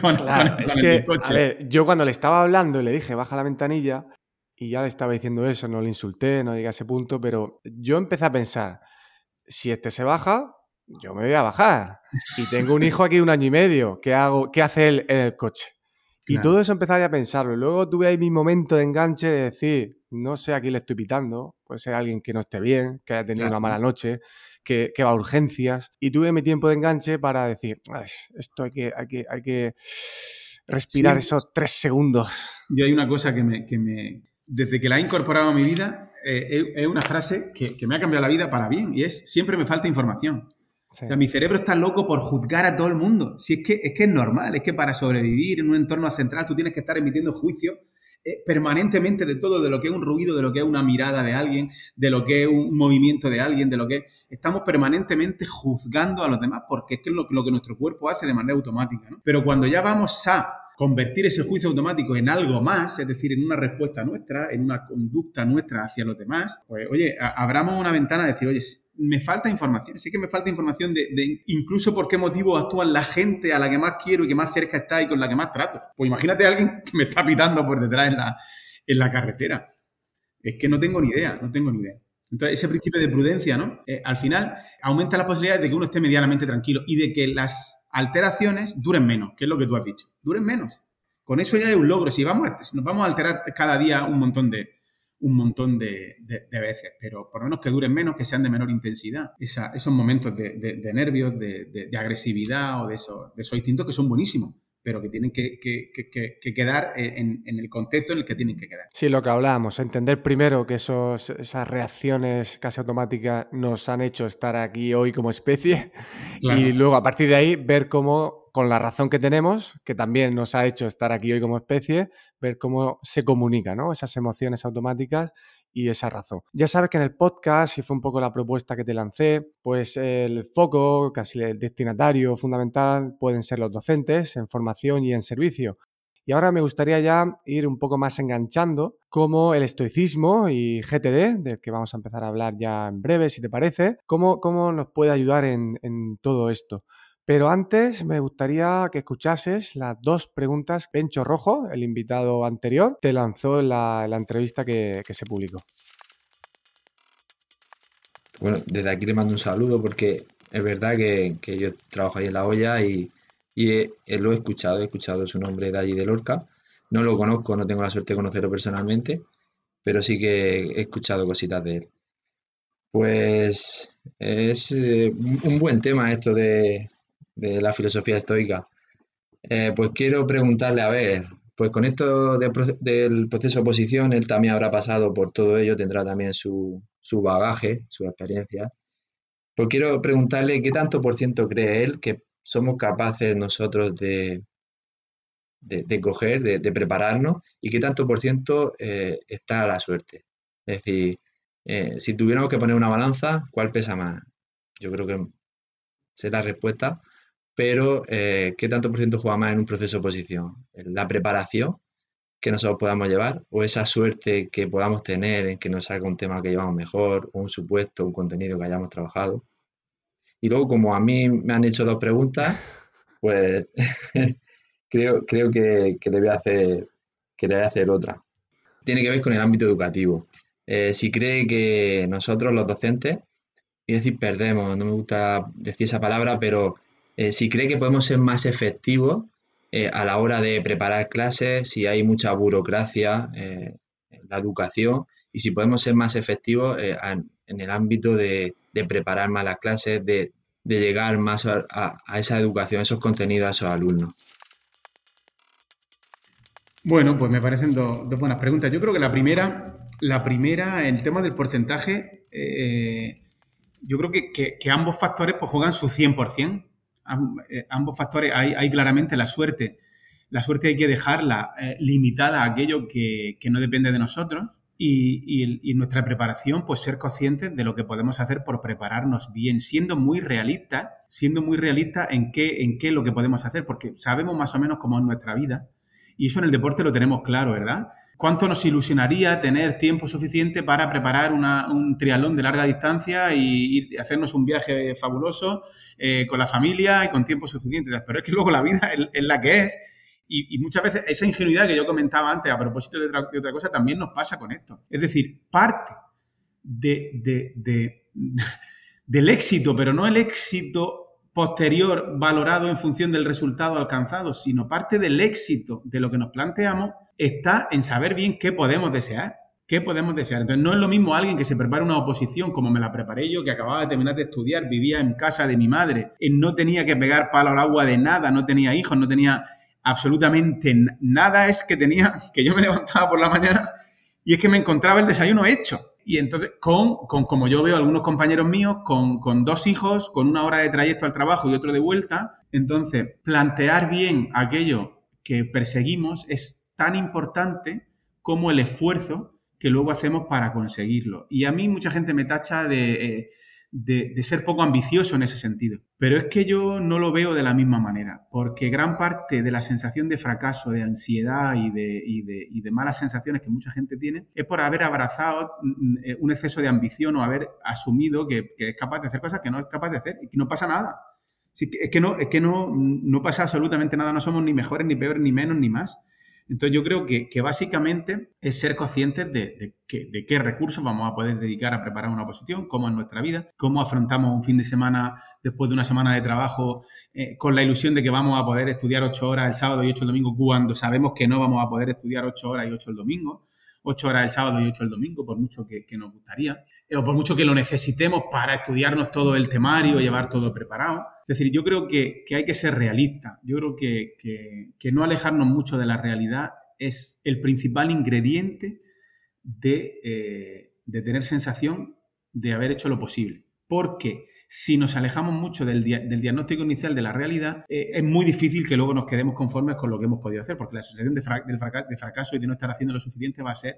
con, claro, con, es con que, el coche. A ver, yo cuando le estaba hablando y le dije, baja la ventanilla, y ya le estaba diciendo eso, no le insulté, no llegué a ese punto, pero yo empecé a pensar, si este se baja, yo me voy a bajar y tengo un hijo aquí de un año y medio, ¿qué hago? ¿Qué hace él en el coche? Y claro, todo eso empezaba ya a pensarlo. Luego tuve ahí mi momento de enganche de decir, no sé a quién le estoy pitando, puede ser alguien que no esté bien, que haya tenido claro, una mala noche, que, que va a urgencias. Y tuve mi tiempo de enganche para decir, esto hay que, hay que, hay que respirar sí, esos tres segundos. Yo hay una cosa que me, que me... desde que la he incorporado a mi vida, eh, es una frase que, que me ha cambiado la vida para bien y es, siempre me falta información. Sí. O sea, mi cerebro está loco por juzgar a todo el mundo. Si es que es que es normal, es que para sobrevivir en un entorno central tú tienes que estar emitiendo juicios eh, permanentemente de todo, de lo que es un ruido, de lo que es una mirada de alguien, de lo que es un movimiento de alguien, de lo que estamos permanentemente juzgando a los demás porque es que es lo, lo que nuestro cuerpo hace de manera automática, ¿no? Pero cuando ya vamos a convertir ese juicio automático en algo más, es decir, en una respuesta nuestra, en una conducta nuestra hacia los demás, pues, oye, abramos una ventana de decir, oye, me falta información, sí que me falta información de, de incluso por qué motivo actúan la gente a la que más quiero y que más cerca está y con la que más trato. Pues imagínate a alguien que me está pitando por detrás en la, en la carretera. Es que no tengo ni idea, no tengo ni idea. Entonces, ese principio de prudencia, ¿no? Eh, al final, aumenta las posibilidades de que uno esté medianamente tranquilo y de que las alteraciones duren menos, que es lo que tú has dicho. Duren menos. Con eso ya es un logro. Si vamos a, nos vamos a alterar cada día un montón de, un montón de, de, de veces, pero por lo menos que duren menos, que sean de menor intensidad. Esa, esos momentos de, de, de nervios, de, de, de agresividad o de esos, de esos instintos que son buenísimos, pero que tienen que, que, que, que quedar en, en el contexto en el que tienen que quedar. Sí, lo que hablábamos, entender primero que esos, esas reacciones casi automáticas nos han hecho estar aquí hoy como especie, claro, y luego a partir de ahí ver cómo con la razón que tenemos, que también nos ha hecho estar aquí hoy como especie, ver cómo se comunica, ¿no? Esas emociones automáticas y esa razón. Ya sabes que en el podcast, y fue un poco la propuesta que te lancé, pues el foco, casi el destinatario fundamental, pueden ser los docentes en formación y en servicio. Y ahora me gustaría ya ir un poco más enganchando cómo el estoicismo y G T D, del que vamos a empezar a hablar ya en breve, si te parece, cómo, cómo nos puede ayudar en, en todo esto. Pero antes me gustaría que escuchases las dos preguntas que Pencho Rojo, el invitado anterior, te lanzó en la, la entrevista que, que se publicó. Bueno, desde aquí le mando un saludo porque es verdad que, que yo trabajo ahí en La Olla y... Y he, he, lo he escuchado, he escuchado su nombre de allí de Lorca. No lo conozco, no tengo la suerte de conocerlo personalmente, pero sí que he escuchado cositas de él. Pues es eh, un buen tema esto de, de la filosofía estoica. Eh, pues quiero preguntarle, a ver, pues con esto de, del proceso de oposición, él también habrá pasado por todo ello, tendrá también su, su bagaje, su experiencia. Pues quiero preguntarle qué tanto por ciento cree él que somos capaces nosotros de, de, de coger, de, de prepararnos, y qué tanto por ciento eh, está a la suerte. Es decir, eh, si tuviéramos que poner una balanza, ¿cuál pesa más? Yo creo que sé la respuesta, pero eh, ¿qué tanto por ciento juega más en un proceso de oposición? ¿La preparación que nosotros podamos llevar o esa suerte que podamos tener en que nos salga un tema que llevamos mejor, o un supuesto, un contenido que hayamos trabajado? Y luego, como a mí me han hecho dos preguntas, pues creo, creo que, que, le voy a hacer, que le voy a hacer otra. Tiene que ver con el ámbito educativo. Eh, si cree que nosotros, los docentes, es decir, perdemos, no me gusta decir esa palabra, pero eh, si cree que podemos ser más efectivos eh, a la hora de preparar clases, si hay mucha burocracia eh, en la educación, y si podemos ser más efectivos eh, en, en el ámbito de... de preparar más las clases, de, de llegar más a, a, a esa educación, a esos contenidos, a esos alumnos. Bueno, pues me parecen dos, dos buenas preguntas. Yo creo que la primera, la primera, el tema del porcentaje, eh, yo creo que, que, que ambos factores pues, juegan su cien por ciento. Am, eh, ambos factores, hay, hay claramente la suerte. La suerte hay que dejarla eh, limitada a aquello que, que no depende de nosotros. Y, y, y nuestra preparación, pues ser conscientes de lo que podemos hacer por prepararnos bien, siendo muy realistas, siendo muy realistas en qué, en qué es lo que podemos hacer, porque sabemos más o menos cómo es nuestra vida y eso en el deporte lo tenemos claro, ¿verdad? ¿Cuánto nos ilusionaría tener tiempo suficiente para preparar una, un triatlón de larga distancia y, y hacernos un viaje fabuloso eh, con la familia y con tiempo suficiente? Pero es que luego la vida es, es la que es. Y, y muchas veces esa ingenuidad que yo comentaba antes a propósito de otra, de otra cosa también nos pasa con esto. Es decir, parte de, de, de, del éxito, pero no el éxito posterior valorado en función del resultado alcanzado, sino parte del éxito de lo que nos planteamos está en saber bien qué podemos desear. ¿Qué podemos desear? Entonces, no es lo mismo alguien que se prepara una oposición como me la preparé yo, que acababa de terminar de estudiar, vivía en casa de mi madre, no tenía que pegar palo al agua de nada, no tenía hijos, no tenía... absolutamente nada, es que tenía, que yo me levantaba por la mañana y es que me encontraba el desayuno hecho. Y entonces, con, con como yo veo algunos compañeros míos, con, con dos hijos, con una hora de trayecto al trabajo y otro de vuelta, entonces plantear bien aquello que perseguimos es tan importante como el esfuerzo que luego hacemos para conseguirlo. Y a mí mucha gente me tacha de... De, de ser poco ambicioso en ese sentido. Pero es que yo no lo veo de la misma manera, porque gran parte de la sensación de fracaso, de ansiedad y de, y de, y de malas sensaciones que mucha gente tiene es por haber abrazado un exceso de ambición o haber asumido que, que es capaz de hacer cosas que no es capaz de hacer y que no pasa nada. Así que, es que, no, es que no, no pasa absolutamente nada, no somos ni mejores, ni peores, ni menos, ni más. Entonces yo creo que, que básicamente es ser conscientes de, de, de, de qué recursos vamos a poder dedicar a preparar una oposición, cómo es nuestra vida, cómo afrontamos un fin de semana después de una semana de trabajo eh, con la ilusión de que vamos a poder estudiar ocho horas el sábado y ocho el domingo cuando sabemos que no vamos a poder estudiar ocho horas y ocho el domingo, ocho horas el sábado y ocho el domingo por mucho que, que nos gustaría eh, o por mucho que lo necesitemos para estudiarnos todo el temario, llevar todo preparado. Es decir, yo creo que, que hay que ser realista. Yo creo que, que, que no alejarnos mucho de la realidad es el principal ingrediente de, eh, de tener sensación de haber hecho lo posible. Porque si nos alejamos mucho del, dia- del diagnóstico inicial de la realidad, eh, es muy difícil que luego nos quedemos conformes con lo que hemos podido hacer, porque la sensación de, fra- del fraca- de fracaso y de no estar haciendo lo suficiente va a ser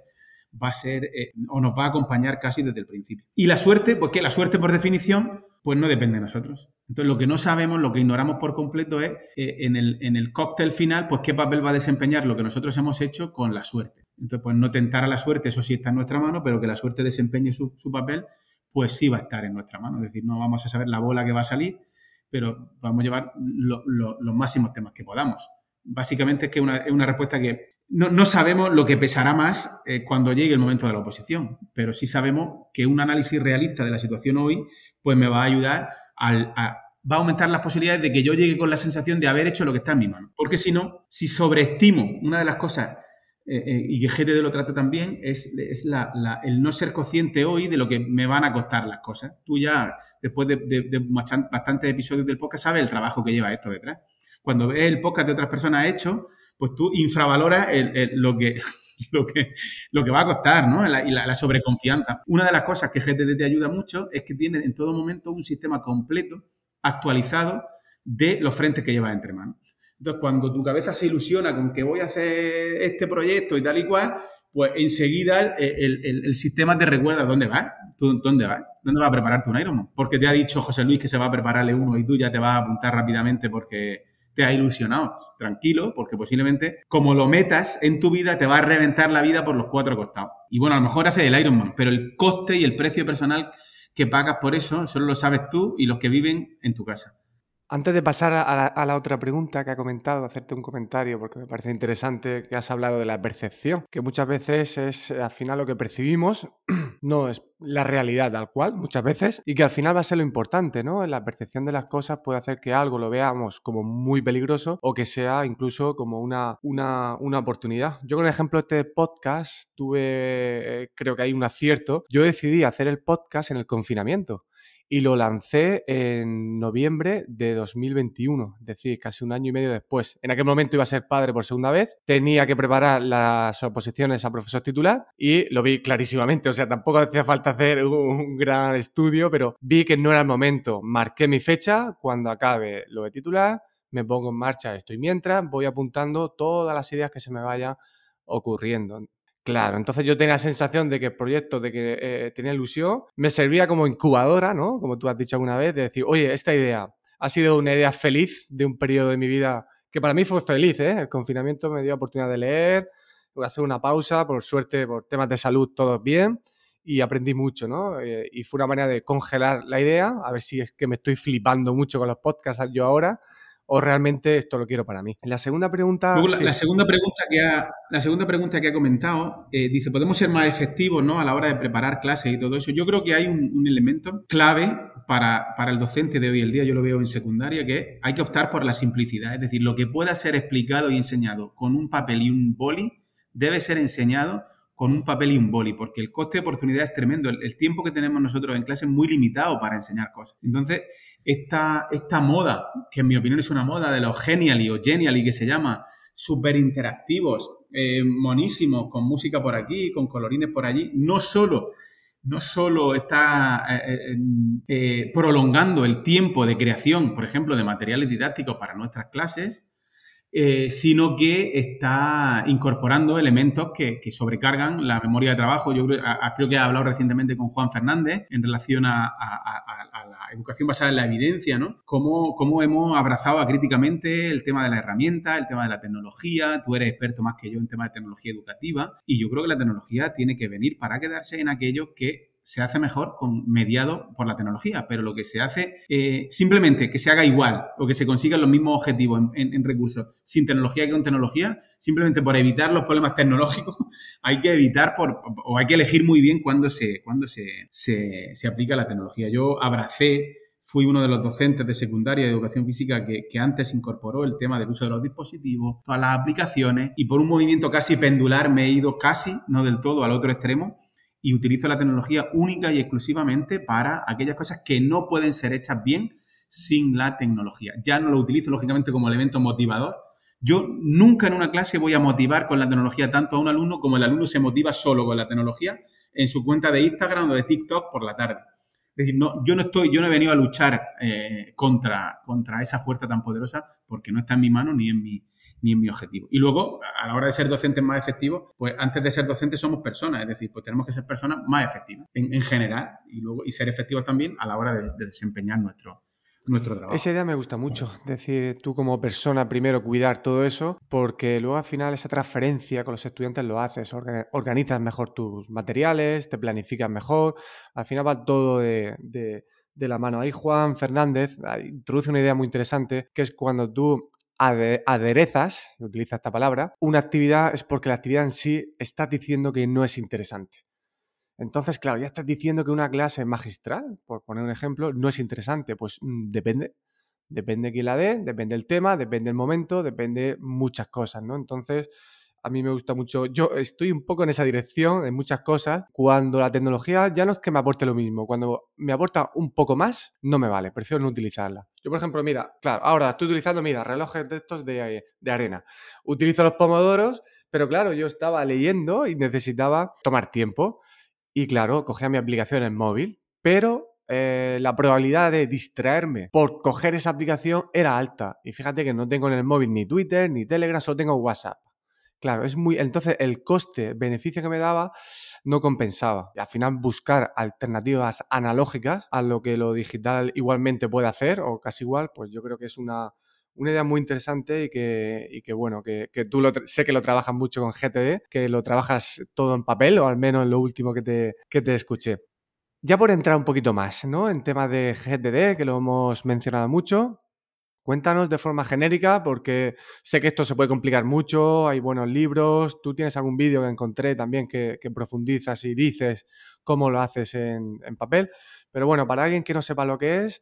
va a ser eh, o nos va a acompañar casi desde el principio. Y la suerte, pues que la suerte por definición, pues no depende de nosotros. Entonces lo que no sabemos, lo que ignoramos por completo es eh, en, el, en el cóctel final, pues qué papel va a desempeñar lo que nosotros hemos hecho con la suerte. Entonces pues no tentar a la suerte, eso sí está en nuestra mano, pero que la suerte desempeñe su, su papel, pues sí va a estar en nuestra mano. Es decir, no vamos a saber la bola que va a salir, pero vamos a llevar lo, lo, los máximos temas que podamos. Básicamente es que una, es una respuesta que No, no sabemos lo que pesará más eh, cuando llegue el momento de la oposición, pero sí sabemos que un análisis realista de la situación hoy pues me va a ayudar, al, a, va a aumentar las posibilidades de que yo llegue con la sensación de haber hecho lo que está en mi mano. Porque si no, si sobreestimo, una de las cosas, eh, eh, y que G T D lo trata también, es, es la, la, el no ser consciente hoy de lo que me van a costar las cosas. Tú ya, después de, de, de bastantes episodios del podcast, sabes el trabajo que lleva esto detrás. Cuando ves el podcast de otras personas hecho, pues tú infravaloras el, el, lo, que, lo, que, lo que va a costar, ¿no? La, y la, la sobreconfianza. Una de las cosas que G T D te ayuda mucho es que tienes en todo momento un sistema completo, actualizado, de los frentes que llevas entre manos. Entonces, cuando tu cabeza se ilusiona con que voy a hacer este proyecto y tal y cual, pues enseguida el, el, el sistema te recuerda dónde vas, tú dónde vas, dónde vas a prepararte un Ironman. Porque te ha dicho José Luis que se va a prepararle uno y tú ya te vas a apuntar rápidamente porque te ha ilusionado, tranquilo, porque posiblemente como lo metas en tu vida te va a reventar la vida por los cuatro costados. Y bueno, a lo mejor haces el Ironman, pero el coste y el precio personal que pagas por eso solo lo sabes tú y los que viven en tu casa. Antes de pasar a la, a la otra pregunta que ha comentado, hacerte un comentario porque me parece interesante que has hablado de la percepción, que muchas veces es al final lo que percibimos, no es la realidad tal cual, muchas veces, y que al final va a ser lo importante, ¿no? La percepción de las cosas puede hacer que algo lo veamos como muy peligroso o que sea incluso como una, una, una oportunidad. Yo con el ejemplo de este podcast tuve, eh, creo que hay un acierto, yo decidí hacer el podcast en el confinamiento. Y lo lancé en noviembre de dos mil veintiuno, es decir, casi un año y medio después. En aquel momento iba a ser padre por segunda vez, tenía que preparar las oposiciones a profesor titular y lo vi clarísimamente, o sea, tampoco hacía falta hacer un gran estudio, pero vi que no era el momento. Marqué mi fecha, cuando acabe lo de titular, me pongo en marcha esto y mientras voy apuntando todas las ideas que se me vayan ocurriendo. Claro, entonces yo tenía la sensación de que el proyecto, de que eh, tenía ilusión, me servía como incubadora, ¿no? Como tú has dicho alguna vez, de decir, oye, esta idea ha sido una idea feliz de un periodo de mi vida que para mí fue feliz, ¿eh? El confinamiento me dio oportunidad de leer, de hacer una pausa, por suerte, por temas de salud, todos bien, y aprendí mucho, ¿no? Eh, y fue una manera de congelar la idea, a ver si es que me estoy flipando mucho con los podcasts yo ahora, o realmente esto lo quiero para mí. La segunda pregunta... Luego, sí. la, segunda pregunta que ha, la segunda pregunta que ha comentado, eh, dice, ¿podemos ser más efectivos, ¿no? a la hora de preparar clases y todo eso? Yo creo que hay un, un elemento clave para, para el docente de hoy en día, yo lo veo en secundaria, que hay que optar por la simplicidad. Es decir, lo que pueda ser explicado y enseñado con un papel y un boli, debe ser enseñado con un papel y un boli, porque el coste de oportunidad es tremendo. El, el tiempo que tenemos nosotros en clase es muy limitado para enseñar cosas. Entonces... Esta, esta moda, que en mi opinión es una moda de los genially o genially que se llama, súper interactivos, eh, monísimos, con música por aquí, con colorines por allí, no solo, no solo está eh, eh, prolongando el tiempo de creación, por ejemplo, de materiales didácticos para nuestras clases, eh, sino que está incorporando elementos que, que sobrecargan la memoria de trabajo. Yo creo, a, a, creo que he hablado recientemente con Juan Fernández en relación a, a, a, a la educación basada en la evidencia, ¿no? Cómo, cómo hemos abrazado acríticamente el tema de la herramienta, el tema de la tecnología. Tú eres experto más que yo en temas de tecnología educativa y yo creo que la tecnología tiene que venir para quedarse en aquello que se hace mejor con, mediado por la tecnología, pero lo que se hace, eh, simplemente que se haga igual o que se consigan los mismos objetivos en, en, en recursos, sin tecnología que con tecnología, simplemente por evitar los problemas tecnológicos, hay que evitar por, o hay que elegir muy bien cuándo se, cuándo se, se, se aplica la tecnología. Yo abracé, fui uno de los docentes de secundaria de educación física que, que antes incorporó el tema del uso de los dispositivos, todas las aplicaciones, y por un movimiento casi pendular me he ido casi, no del todo, al otro extremo, y utilizo la tecnología única y exclusivamente para aquellas cosas que no pueden ser hechas bien sin la tecnología. Ya no lo utilizo, lógicamente, como elemento motivador. Yo nunca en una clase voy a motivar con la tecnología tanto a un alumno como el alumno se motiva solo con la tecnología en su cuenta de Instagram o de TikTok por la tarde. Es decir, no, yo no estoy, yo no he venido a luchar eh, contra, contra esa fuerza tan poderosa porque no está en mi mano ni en mi, ni en mi objetivo. Y luego, a la hora de ser docentes más efectivos, pues antes de ser docentes somos personas, es decir, pues tenemos que ser personas más efectivas en, en general y luego y ser efectivos también a la hora de, de desempeñar nuestro nuestro trabajo. Esa idea me gusta mucho, es decir, tú como persona primero cuidar todo eso, porque luego al final esa transferencia con los estudiantes lo haces, organizas mejor tus materiales, te planificas mejor, al final va todo de, de, de la mano. Ahí Juan Fernández introduce una idea muy interesante, que es cuando tú aderezas, utiliza esta palabra, una actividad es porque la actividad en sí estás diciendo que no es interesante. Entonces, claro, ya estás diciendo que una clase magistral, por poner un ejemplo, no es interesante. Pues mm, depende. Depende quién la dé, depende el tema, depende el momento, depende muchas cosas, ¿no? Entonces, a mí me gusta mucho. Yo estoy un poco en esa dirección, en muchas cosas. Cuando la tecnología ya no es que me aporte lo mismo. Cuando me aporta un poco más, no me vale. Prefiero no utilizarla. Yo, por ejemplo, mira, claro, ahora estoy utilizando, mira, relojes de estos de, de arena. Utilizo los pomodoros, pero claro, yo estaba leyendo y necesitaba tomar tiempo. Y claro, cogía mi aplicación en el móvil, pero eh, la probabilidad de distraerme por coger esa aplicación era alta. Y fíjate que no tengo en el móvil ni Twitter, ni Telegram, solo tengo WhatsApp. Claro, es muy. Entonces el coste-beneficio que me daba no compensaba. Y al final buscar alternativas analógicas a lo que lo digital igualmente puede hacer, o casi igual, pues yo creo que es una, una idea muy interesante y que, y que bueno, que, que tú lo tra- sé que lo trabajas mucho con G T D, que lo trabajas todo en papel, o al menos en lo último que te, que te escuché. Ya por entrar un poquito más, ¿no? En temas de G T D, que lo hemos mencionado mucho, cuéntanos de forma genérica, porque sé que esto se puede complicar mucho, hay buenos libros, tú tienes algún vídeo que encontré también que, que profundizas y dices cómo lo haces en, en papel, pero bueno, para alguien que no sepa lo que es,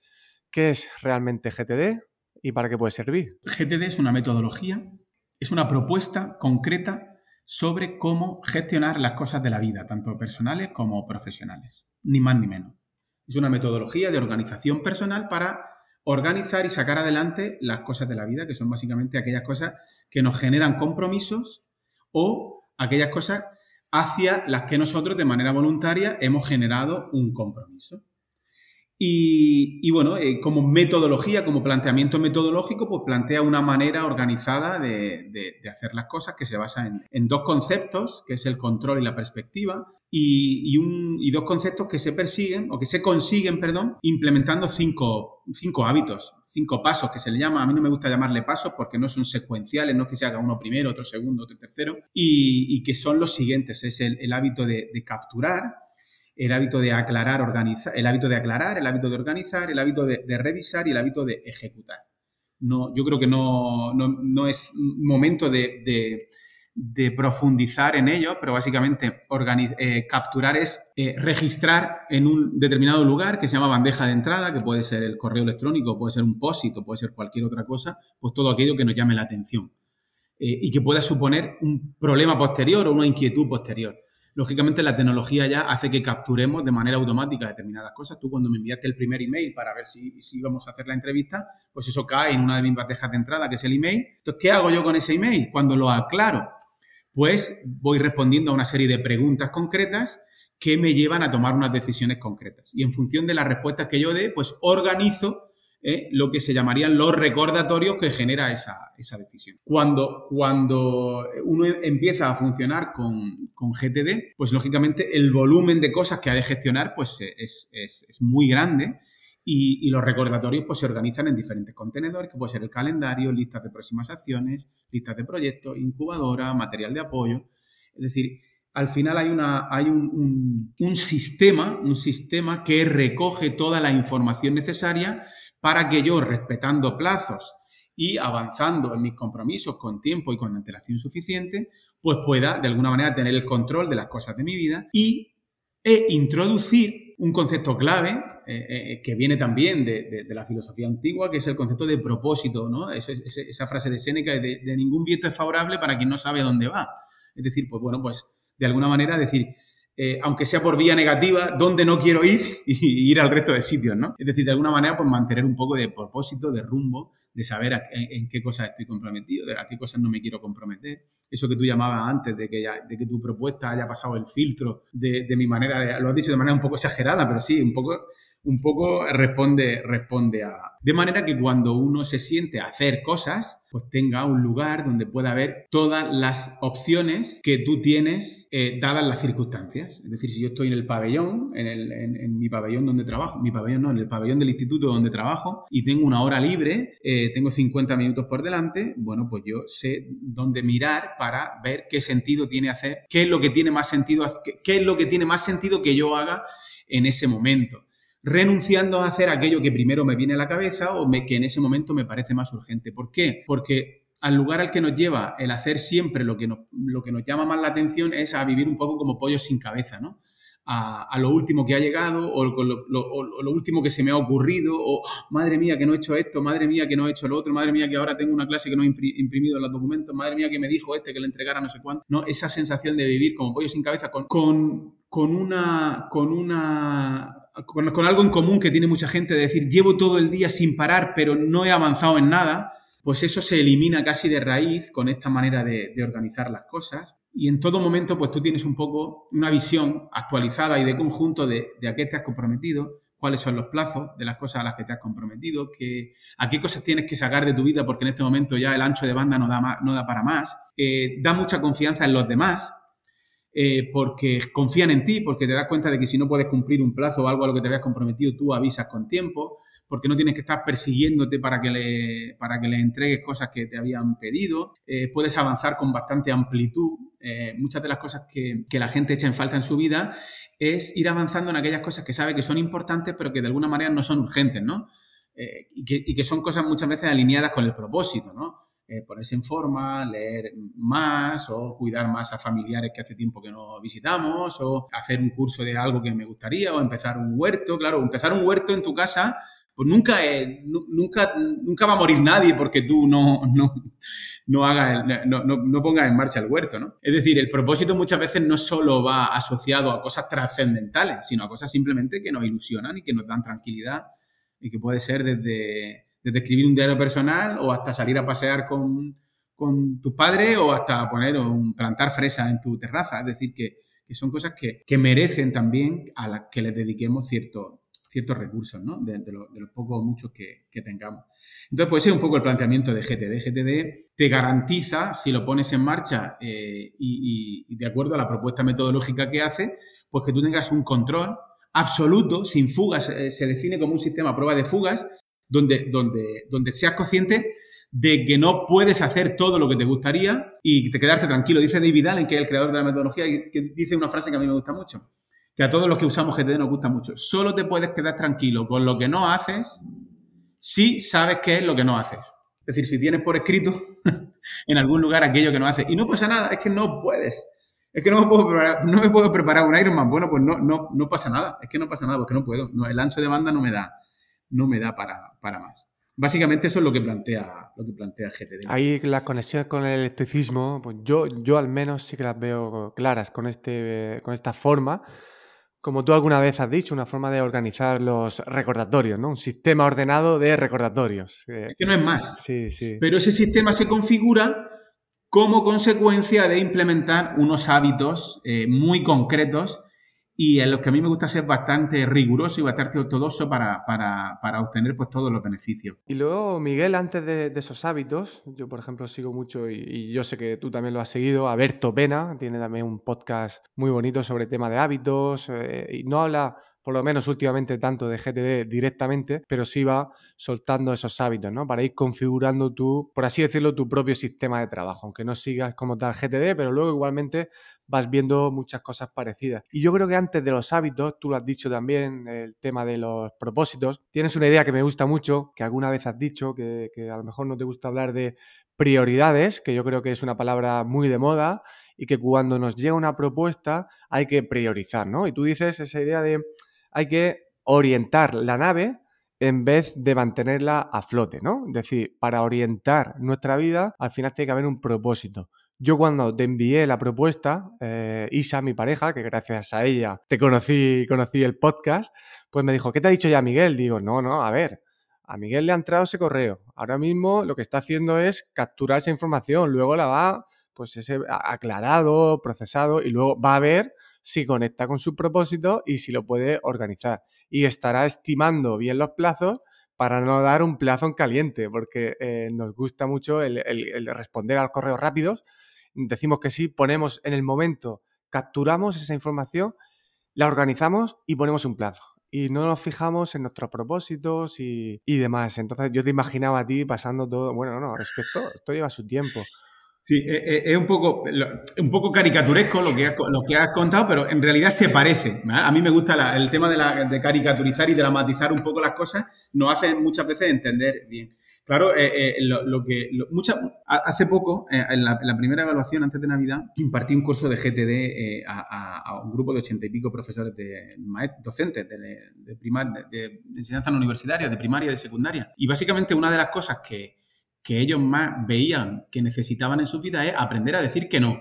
¿qué es realmente G T D? ¿Y para qué puede servir? G T D es una metodología, es una propuesta concreta sobre cómo gestionar las cosas de la vida, tanto personales como profesionales, ni más ni menos. Es una metodología de organización personal para organizar y sacar adelante las cosas de la vida, que son básicamente aquellas cosas que nos generan compromisos o aquellas cosas hacia las que nosotros de manera voluntaria hemos generado un compromiso. Y, y bueno, eh, como metodología, como planteamiento metodológico, pues plantea una manera organizada de, de, de hacer las cosas que se basa en, en dos conceptos, que es el control y la perspectiva, y, y, un, y dos conceptos que se persiguen, o que se consiguen, perdón, implementando cinco, cinco hábitos, cinco pasos que se le llama. A mí no me gusta llamarle pasos porque no son secuenciales, no es que se haga uno primero, otro segundo, otro tercero, y, y que son los siguientes. Es el, el hábito de, de capturar, el hábito de aclarar, organizar, el hábito de aclarar, el hábito de organizar, el hábito de, de revisar y el hábito de ejecutar. No, yo creo que no, no, no es momento de, de, de profundizar en ello, pero básicamente organiz, eh, capturar es eh, registrar en un determinado lugar que se llama bandeja de entrada, que puede ser el correo electrónico, puede ser un post-it, puede ser cualquier otra cosa, pues todo aquello que nos llame la atención eh, y que pueda suponer un problema posterior o una inquietud posterior. Lógicamente, la tecnología ya hace que capturemos de manera automática determinadas cosas. Tú, cuando me enviaste el primer email para ver si, si íbamos a hacer la entrevista, pues eso cae en una de mis bandejas de entrada, que es el email. Entonces, ¿qué hago yo con ese email? Cuando lo aclaro, pues voy respondiendo a una serie de preguntas concretas que me llevan a tomar unas decisiones concretas. Y en función de las respuestas que yo dé, pues organizo eh, lo que se llamarían los recordatorios que genera esa, esa decisión. Cuando, cuando uno empieza a funcionar con... con G T D, pues lógicamente el volumen de cosas que ha de gestionar pues es, es, es muy grande y, y los recordatorios pues se organizan en diferentes contenedores, que puede ser el calendario, listas de próximas acciones, listas de proyectos, incubadora, material de apoyo. Es decir, al final hay, una, hay un, un, un, sistema, un sistema que recoge toda la información necesaria para que yo, respetando plazos y avanzando en mis compromisos con tiempo y con antelación suficiente, pues pueda, de alguna manera, tener el control de las cosas de mi vida y e introducir un concepto clave eh, eh, que viene también de, de, de la filosofía antigua, que es el concepto de propósito, ¿no? Eso es, es, esa frase de Séneca de, de ningún viento es favorable para quien no sabe a dónde va. Es decir, pues bueno, pues de alguna manera decir, eh, aunque sea por vía negativa, dónde no quiero ir y, y ir al resto de sitios, ¿no? Es decir, de alguna manera, pues mantener un poco de propósito, de rumbo, de saber a, en, en qué cosas estoy comprometido, de a qué cosas no me quiero comprometer. Eso que tú llamabas antes de que, ya, de que tu propuesta haya pasado el filtro de, de mi manera, de, lo has dicho de manera un poco exagerada, pero sí, un poco un poco responde, responde a... De manera que cuando uno se siente a hacer cosas, pues tenga un lugar donde pueda ver todas las opciones que tú tienes eh, dadas las circunstancias. Es decir, si yo estoy en el pabellón, en, el, en, en mi pabellón donde trabajo, mi pabellón no, en el pabellón del instituto donde trabajo y tengo una hora libre, eh, tengo cincuenta minutos por delante, bueno, pues yo sé dónde mirar para ver qué sentido tiene hacer, qué es lo que tiene más sentido, qué, qué es lo que tiene más sentido que yo haga en ese momento, renunciando a hacer aquello que primero me viene a la cabeza o me, que en ese momento me parece más urgente. ¿Por qué? Porque al lugar al que nos lleva el hacer siempre lo que nos, lo que nos llama más la atención es a vivir un poco como pollos sin cabeza, ¿no? A, a lo último que ha llegado o lo, lo, o lo último que se me ha ocurrido o madre mía que no he hecho esto, madre mía que no he hecho lo otro, madre mía que ahora tengo una clase que no he imprimido los documentos, madre mía que me dijo este que le entregara no sé cuánto. No, esa sensación de vivir como pollo sin cabeza con, con, con una... con una Con, con algo en común que tiene mucha gente, de decir, llevo todo el día sin parar, pero no he avanzado en nada, pues eso se elimina casi de raíz con esta manera de, de organizar las cosas. Y en todo momento, pues tú tienes un poco una visión actualizada y de conjunto de, de a qué te has comprometido, cuáles son los plazos de las cosas a las que te has comprometido, que, a qué cosas tienes que sacar de tu vida porque en este momento ya el ancho de banda no da, más, no da para más. Eh, da mucha confianza en los demás. Eh, porque confían en ti, porque te das cuenta de que si no puedes cumplir un plazo o algo a lo que te habías comprometido, tú avisas con tiempo, porque no tienes que estar persiguiéndote para que le, para que le entregues cosas que te habían pedido. Eh, puedes avanzar con bastante amplitud. Eh, muchas de las cosas que, que la gente echa en falta en su vida es ir avanzando en aquellas cosas que sabe que son importantes, pero que de alguna manera no son urgentes, ¿no? Eh, y, que, y que son cosas muchas veces alineadas con el propósito, ¿no? Eh, ponerse en forma, leer más o cuidar más a familiares que hace tiempo que no visitamos o hacer un curso de algo que me gustaría o empezar un huerto. Claro, empezar un huerto en tu casa, pues nunca, eh, nunca, nunca va a morir nadie porque tú no, no, no, hagas el, no, no, no pongas en marcha el huerto, ¿no? Es decir, el propósito muchas veces no solo va asociado a cosas trascendentales, sino a cosas simplemente que nos ilusionan y que nos dan tranquilidad y que puede ser desde... desde escribir un diario personal o hasta salir a pasear con, con tus padres o hasta poner un plantar fresa en tu terraza. Es decir, que, que son cosas que, que merecen también a las que les dediquemos cierto, ciertos recursos, ¿no? De, de, lo, de los pocos o muchos que, que tengamos. Entonces, pues ese es un poco el planteamiento de G T D. G T D te garantiza, si lo pones en marcha eh, y, y, y de acuerdo a la propuesta metodológica que hace, pues que tú tengas un control absoluto, sin fugas. Eh, se define como un sistema a prueba de fugas, Donde, donde, donde seas consciente de que no puedes hacer todo lo que te gustaría y te quedarte tranquilo. Dice David Allen, que es el creador de la metodología, que dice una frase que a mí me gusta mucho, que a todos los que usamos G T D nos gusta mucho. Solo te puedes quedar tranquilo con lo que no haces si sabes qué es lo que no haces. Es decir, si tienes por escrito en algún lugar aquello que no haces. Y no pasa nada, es que no puedes. Es que no me puedo preparar, no me puedo preparar un Ironman. Bueno, pues no, no, no pasa nada. Es que no pasa nada porque no puedo. No, el ancho de banda no me da. no me da para, para más. Básicamente eso es lo que plantea lo que plantea G T D. Ahí las conexiones con el estoicismo, pues yo, yo al menos sí que las veo claras con, este, con esta forma, como tú alguna vez has dicho, una forma de organizar los recordatorios, ¿no? Un sistema ordenado de recordatorios. Es que no es más. Sí, sí. Pero ese sistema se configura como consecuencia de implementar unos hábitos eh, muy concretos y en los que a mí me gusta ser bastante riguroso y bastante ortodoxo para, para, para obtener pues, todos los beneficios. Y luego, Miguel, antes de, de esos hábitos, yo por ejemplo sigo mucho, y, y yo sé que tú también lo has seguido, Alberto Pena, tiene también un podcast muy bonito sobre el tema de hábitos, eh, y no habla, por lo menos últimamente, tanto de G T D directamente, pero sí va soltando esos hábitos, ¿no? Para ir configurando tu, por así decirlo, tu propio sistema de trabajo, aunque no sigas como tal G T D, pero luego igualmente vas viendo muchas cosas parecidas. Y yo creo que antes de los hábitos, tú lo has dicho también, el tema de los propósitos, tienes una idea que me gusta mucho, que alguna vez has dicho, que, que a lo mejor no te gusta hablar de prioridades, que yo creo que es una palabra muy de moda y que cuando nos llega una propuesta hay que priorizar, ¿no? Y tú dices esa idea de hay que orientar la nave en vez de mantenerla a flote, ¿no? Es decir, para orientar nuestra vida, al final tiene que haber un propósito. Yo cuando te envié la propuesta, eh, Isa, mi pareja, que gracias a ella te conocí, conocí el podcast, pues me dijo, ¿qué te ha dicho ya Miguel? Digo, no, no, a ver, a Miguel le ha entrado ese correo. Ahora mismo lo que está haciendo es capturar esa información, luego la va, pues, ese aclarado, procesado, y luego va a ver si conecta con sus propósitos y si lo puede organizar. Y estará estimando bien los plazos para no dar un plazo en caliente, porque eh, nos gusta mucho el, el, el responder a los correos rápidos. Decimos que sí, ponemos en el momento, capturamos esa información, la organizamos y ponemos un plazo. Y no nos fijamos en nuestros propósitos y, y demás. Entonces yo te imaginaba a ti pasando todo... Bueno, no, es que esto, esto lleva su tiempo. Sí, es, es un poco, un poco caricaturesco lo que, has, lo que has contado, pero en realidad se parece. A mí me gusta la, el tema de, la, de caricaturizar y dramatizar un poco las cosas. Nos hace muchas veces entender bien. Claro, eh, eh, lo, lo que lo, mucha, hace poco, eh, en, la, en la primera evaluación antes de Navidad, impartí un curso de G T D eh, a, a, a un grupo de ochenta y pico profesores de maestros, docentes de, de, primaria, de, de enseñanza no universitaria, de primaria, de secundaria. Y básicamente una de las cosas que, que ellos más veían que necesitaban en su vida es aprender a decir que no.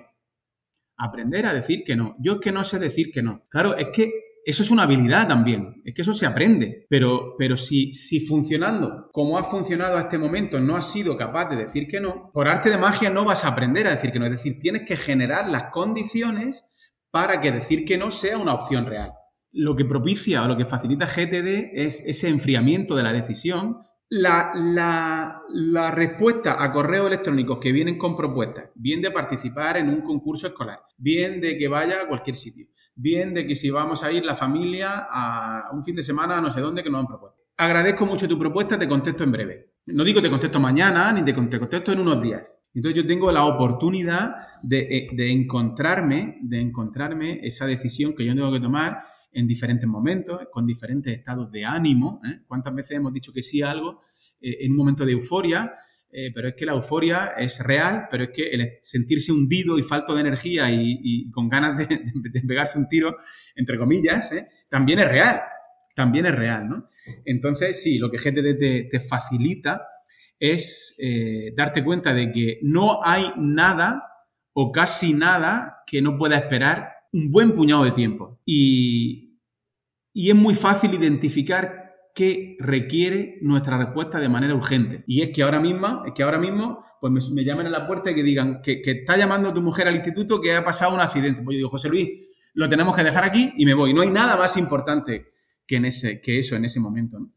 Aprender a decir que no. Yo es que no sé decir que no. Claro, es que eso es una habilidad también, es que eso se aprende, pero, pero si, si funcionando como ha funcionado hasta este momento no has sido capaz de decir que no, por arte de magia no vas a aprender a decir que no, es decir, tienes que generar las condiciones para que decir que no sea una opción real. Lo que propicia o lo que facilita G T D es ese enfriamiento de la decisión. La, la, la respuesta a correos electrónicos que vienen con propuestas, bien de participar en un concurso escolar, bien de que vaya a cualquier sitio, bien de que si vamos a ir la familia a un fin de semana a no sé dónde que nos han propuesto. Agradezco mucho tu propuesta, te contesto en breve. No digo te contesto mañana, ni te contesto en unos días. Entonces yo tengo la oportunidad de, de encontrarme, de encontrarme esa decisión que yo tengo que tomar en diferentes momentos, con diferentes estados de ánimo, ¿eh? ¿Cuántas veces hemos dicho que sí a algo eh, en un momento de euforia? Eh, pero es que la euforia es real, pero es que el sentirse hundido y falto de energía y, y con ganas de, de, de pegarse un tiro, entre comillas, ¿eh? también es real, también es real, ¿no? Entonces, sí, lo que G T D te, te facilita es eh, darte cuenta de que no hay nada o casi nada que no pueda esperar un buen puñado de tiempo y, y es muy fácil identificar que requiere nuestra respuesta de manera urgente. Y es que ahora mismo, es que ahora mismo pues me, me llamen a la puerta y que digan que, que está llamando tu mujer al instituto que ha pasado un accidente. Pues yo digo, José Luis, lo tenemos que dejar aquí y me voy. No hay nada más importante que, en ese, que eso en ese momento, ¿no?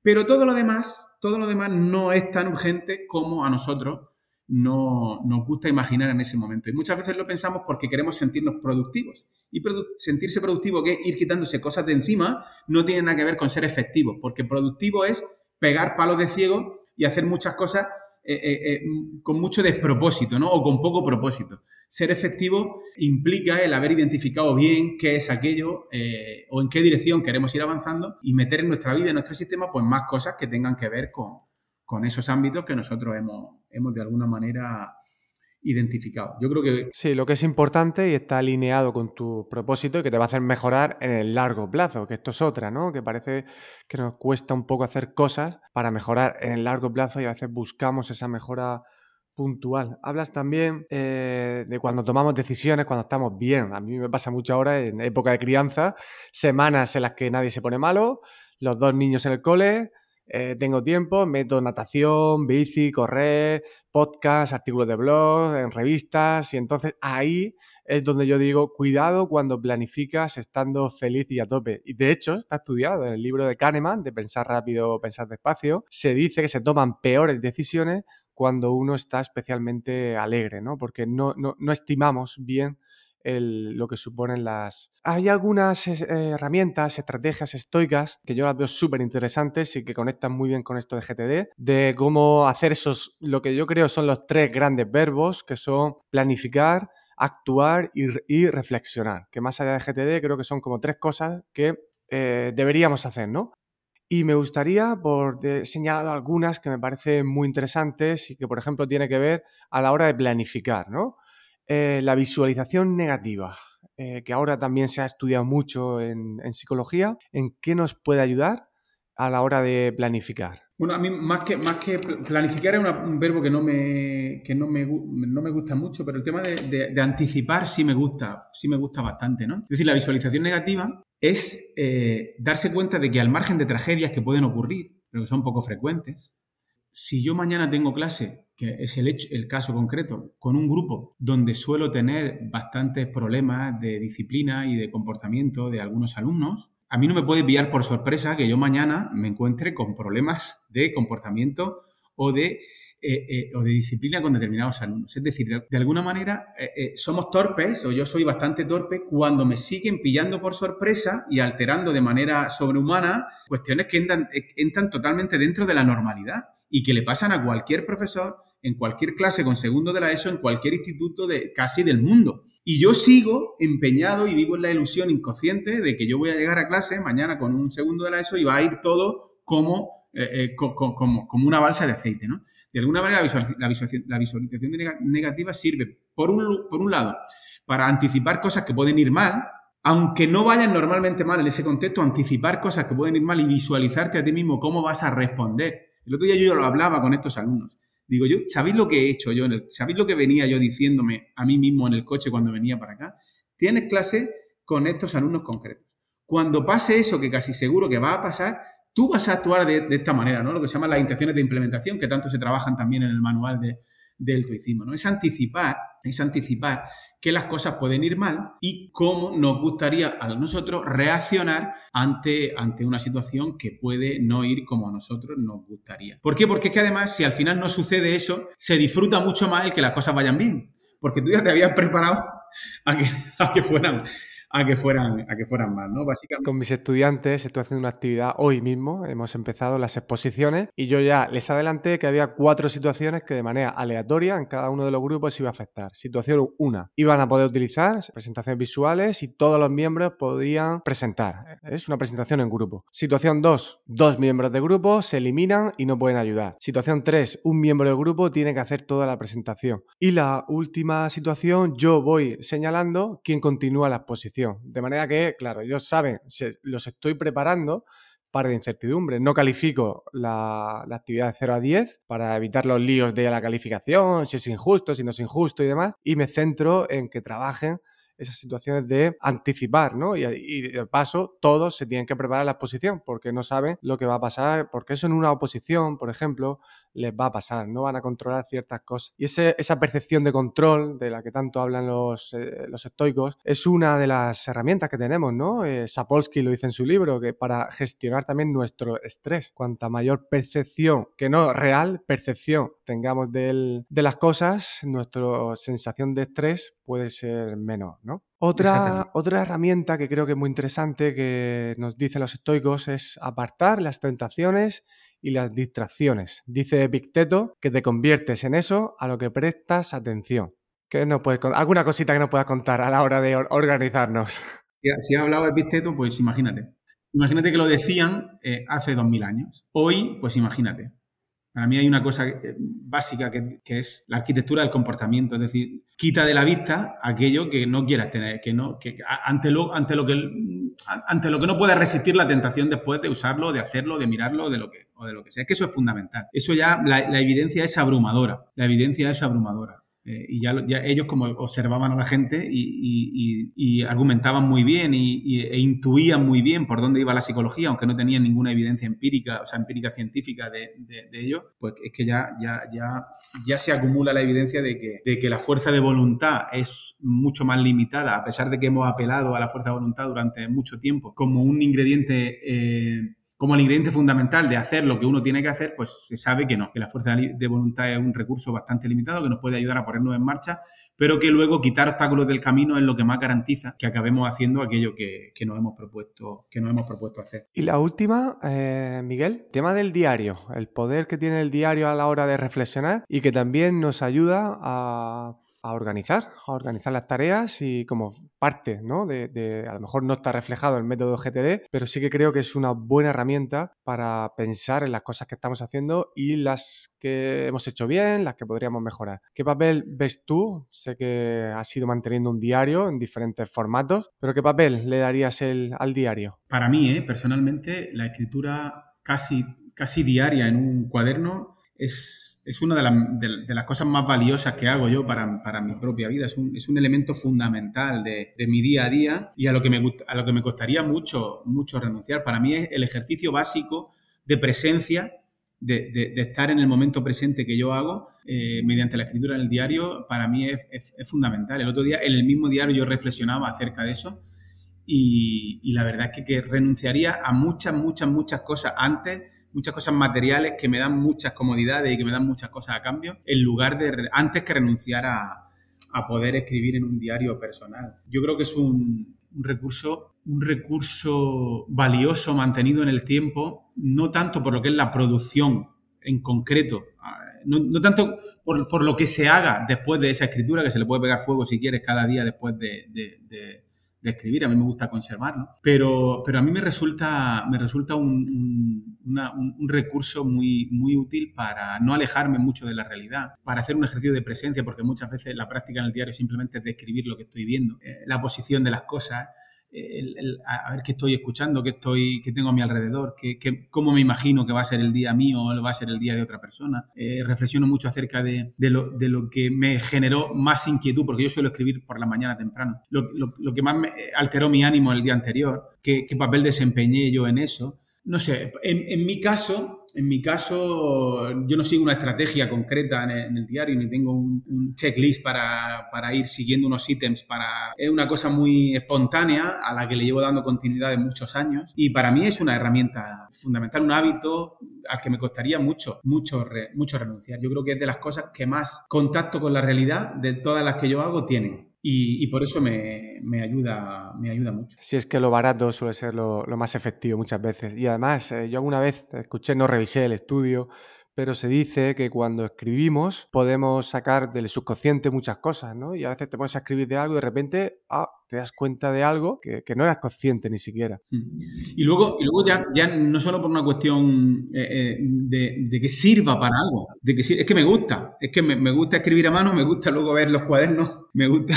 Pero todo lo demás, todo lo demás no es tan urgente como a nosotros no, nos gusta imaginar en ese momento. Y muchas veces lo pensamos porque queremos sentirnos productivos. Y produ- sentirse productivo, que es ir quitándose cosas de encima, no tiene nada que ver con ser efectivo, porque productivo es pegar palos de ciego y hacer muchas cosas eh, eh, eh, con mucho despropósito, ¿no? O con poco propósito. Ser efectivo implica el haber identificado bien qué es aquello eh, o en qué dirección queremos ir avanzando y meter en nuestra vida, en nuestro sistema, pues más cosas que tengan que ver con, con esos ámbitos que nosotros hemos, hemos de alguna manera identificado. Yo creo que... Sí, lo que es importante y está alineado con tu propósito y que te va a hacer mejorar en el largo plazo, que esto es otra, ¿no? Que parece que nos cuesta un poco hacer cosas para mejorar en el largo plazo y a veces buscamos esa mejora puntual. Hablas también eh, de cuando tomamos decisiones, cuando estamos bien. A mí me pasa mucho ahora en época de crianza, semanas en las que nadie se pone malo, los dos niños en el cole... Eh, tengo tiempo, meto natación, bici, correr, podcast, artículos de blog, en revistas y entonces ahí es donde yo digo cuidado cuando planificas estando feliz y a tope. Y de hecho está estudiado en el libro de Kahneman de Pensar Rápido, Pensar Despacio, se dice que se toman peores decisiones cuando uno está especialmente alegre, ¿no? Porque no, no, no estimamos bien El, lo que suponen las... Hay algunas eh, herramientas, estrategias estoicas que yo las veo súper interesantes y que conectan muy bien con esto de G T D, de cómo hacer esos, lo que yo creo son los tres grandes verbos, que son planificar, actuar y, y reflexionar, que más allá de G T D creo que son como tres cosas que eh, deberíamos hacer, ¿no? Y me gustaría, por he señalado algunas que me parecen muy interesantes y que, por ejemplo, tiene que ver a la hora de planificar, ¿no? Eh, la visualización negativa, eh, que ahora también se ha estudiado mucho en, en psicología, ¿en qué nos puede ayudar a la hora de planificar? Bueno, a mí más que, más que planificar es una, un verbo que, no me, que no, me, no me gusta mucho, pero el tema de, de, de anticipar sí me gusta, sí me gusta bastante, ¿no? Es decir, la visualización negativa es eh, darse cuenta de que al margen de tragedias que pueden ocurrir, pero que son poco frecuentes, si yo mañana tengo clase, que es el, hecho, el caso concreto, con un grupo donde suelo tener bastantes problemas de disciplina y de comportamiento de algunos alumnos, a mí no me puede pillar por sorpresa que yo mañana me encuentre con problemas de comportamiento o de, eh, eh, o de disciplina con determinados alumnos. Es decir, de, de alguna manera eh, eh, somos torpes, o yo soy bastante torpe, cuando me siguen pillando por sorpresa y alterando de manera sobrehumana cuestiones que entran, entran totalmente dentro de la normalidad y que le pasan a cualquier profesor en cualquier clase con segundo de la ESO, en cualquier instituto de, casi del mundo. Y yo sigo empeñado y vivo en la ilusión inconsciente de que yo voy a llegar a clase mañana con un segundo de la ESO y va a ir todo como, eh, eh, como, como, como una balsa de aceite, ¿no? De alguna manera, la visualización, la visualización, la visualización negativa sirve, por un, por un lado, para anticipar cosas que pueden ir mal, aunque no vayan normalmente mal en ese contexto, anticipar cosas que pueden ir mal y visualizarte a ti mismo cómo vas a responder. El otro día yo lo hablaba con estos alumnos. Digo yo, ¿sabéis lo que he hecho yo? En el, ¿sabéis lo que venía yo diciéndome a mí mismo en el coche cuando venía para acá? Tienes clase con estos alumnos concretos. Cuando pase eso, que casi seguro que va a pasar, tú vas a actuar de, de esta manera, ¿no? Lo que se llaman las intenciones de implementación, que tanto se trabajan también en el manual de, del estoicismo, ¿no? Es anticipar, es anticipar que las cosas pueden ir mal y cómo nos gustaría a nosotros reaccionar ante, ante una situación que puede no ir como a nosotros nos gustaría. ¿Por qué? Porque es que además, si al final no sucede eso, se disfruta mucho más el que las cosas vayan bien, porque tú ya te habías preparado a que, a que fueran... a que fueran a que fueran más, ¿no? Básicamente. Con mis estudiantes estoy haciendo una actividad hoy mismo, hemos empezado las exposiciones y yo ya les adelanté que había cuatro situaciones que de manera aleatoria en cada uno de los grupos iba a afectar. Situación uno, iban a poder utilizar presentaciones visuales y todos los miembros podían presentar. Es una presentación en grupo. Situación dos, dos miembros de grupo se eliminan y no pueden ayudar. Situación tres, un miembro de grupo tiene que hacer toda la presentación. Y la última situación, yo voy señalando quién continúa la exposición. De manera que, claro, ellos saben, se, los estoy preparando para la incertidumbre. No califico la, la actividad de cero a diez para evitar los líos de la calificación, si es injusto, si no es injusto y demás. Y me centro en que trabajen esas situaciones de anticipar, ¿no? Y, y de paso, todos se tienen que preparar la exposición porque no saben lo que va a pasar, porque eso en una oposición, por ejemplo, les va a pasar, no van a controlar ciertas cosas. Y ese, esa percepción de control de la que tanto hablan los, eh, los estoicos es una de las herramientas que tenemos, ¿no? Eh, Sapolsky lo dice en su libro, que para gestionar también nuestro estrés, cuanta mayor percepción, que no real, percepción tengamos del, de las cosas, nuestra sensación de estrés puede ser menor, ¿no? Otra, otra herramienta que creo que es muy interesante que nos dicen los estoicos es apartar las tentaciones y las distracciones. Dice Epicteto que te conviertes en eso a lo que prestas atención. ¿Qué nos puedes contar? ¿Alguna cosita que nos puedas contar a la hora de organizarnos? Si ha hablado Epicteto, pues imagínate. Imagínate que lo decían eh, hace dos mil años. Hoy, pues imagínate. Para mí hay una cosa básica que, que es la arquitectura del comportamiento, es decir, quita de la vista aquello que no quieras tener, que no, que ante lo, ante lo que ante lo que no puedas resistir la tentación después de usarlo, de hacerlo, de mirarlo, de lo que o de lo que sea. Es que eso es fundamental. Eso ya la, la evidencia es abrumadora. La evidencia es abrumadora. Eh, y ya, ya ellos como observaban a la gente y, y, y, y argumentaban muy bien y, y, e intuían muy bien por dónde iba la psicología, aunque no tenían ninguna evidencia empírica, o sea, empírica científica de, de, de ello, pues es que ya, ya, ya, ya se acumula la evidencia de que, de que la fuerza de voluntad es mucho más limitada, a pesar de que hemos apelado a la fuerza de voluntad durante mucho tiempo como un ingrediente... Eh, como el ingrediente fundamental de hacer lo que uno tiene que hacer, pues se sabe que no, que la fuerza de voluntad es un recurso bastante limitado que nos puede ayudar a ponernos en marcha, pero que luego quitar obstáculos del camino es lo que más garantiza que acabemos haciendo aquello que, que, nos, hemos propuesto, que nos hemos propuesto hacer. Y la última, eh, Miguel, tema del diario, el poder que tiene el diario a la hora de reflexionar y que también nos ayuda a... a organizar, a organizar las tareas y como parte, ¿no? De, de, a lo mejor no está reflejado el método G T D, pero sí que creo que es una buena herramienta para pensar en las cosas que estamos haciendo y las que hemos hecho bien, las que podríamos mejorar. ¿Qué papel ves tú? Sé que has ido manteniendo un diario en diferentes formatos, pero ¿qué papel le darías el, al diario? Para mí, ¿eh? personalmente, la escritura casi, casi diaria en un cuaderno Es, es una de, la, de, de las cosas más valiosas que hago yo para, para mi propia vida. Es un, es un elemento fundamental de, de mi día a día y a lo que me, a lo que me costaría mucho, mucho renunciar. Para mí es el ejercicio básico de presencia de, de, de estar en el momento presente que yo hago eh, mediante la escritura en el diario, para mí es, es, es fundamental. El otro día, en el mismo diario, yo reflexionaba acerca de eso y, y la verdad es que, que renunciaría a muchas, muchas, muchas cosas antes, muchas cosas materiales que me dan muchas comodidades y que me dan muchas cosas a cambio, en lugar de, antes que renunciar a, a poder escribir en un diario personal. Yo creo que es un, un recurso un recurso valioso mantenido en el tiempo, no tanto por lo que es la producción en concreto, no, no tanto por, por lo que se haga después de esa escritura, que se le puede pegar fuego si quieres cada día después de, de, de, de escribir. A mí me gusta conservarlo, pero, pero a mí me resulta, me resulta un, un, una, un, un recurso muy, muy útil para no alejarme mucho de la realidad, para hacer un ejercicio de presencia, porque muchas veces la práctica en el diario simplemente es describir lo que estoy viendo, eh, la posición de las cosas, El, el, a ver qué estoy escuchando, qué, estoy, qué tengo a mi alrededor, qué, qué, cómo me imagino que va a ser el día mío o va a ser el día de otra persona. Eh, reflexiono mucho acerca de, de, lo, de lo que me generó más inquietud, porque yo suelo escribir por la mañana temprano, lo, lo, lo que más me alteró mi ánimo el día anterior, qué, qué papel desempeñé yo en eso. No sé, en, en mi caso, en mi caso, yo no sigo una estrategia concreta en el, en el diario, ni tengo un, un checklist para, para ir siguiendo unos ítems. Para, es una cosa muy espontánea a la que le llevo dando continuidad de muchos años y para mí es una herramienta fundamental, un hábito al que me costaría mucho, mucho, re, mucho renunciar. Yo creo que es de las cosas que más contacto con la realidad de todas las que yo hago tienen. Y, y por eso me, me, ayuda, me ayuda mucho. Si es que lo barato suele ser lo, lo más efectivo muchas veces. Y además, eh, yo alguna vez escuché, no revisé el estudio, pero se dice que cuando escribimos podemos sacar del subconsciente muchas cosas, ¿no? Y a veces te pones a escribir de algo y de repente ah, te das cuenta de algo que, que no eras consciente ni siquiera. Y luego, y luego ya, ya no solo por una cuestión eh, eh, de, de que sirva para algo, de que sirva, es que me gusta, es que me, me gusta escribir a mano, me gusta luego ver los cuadernos, me gusta...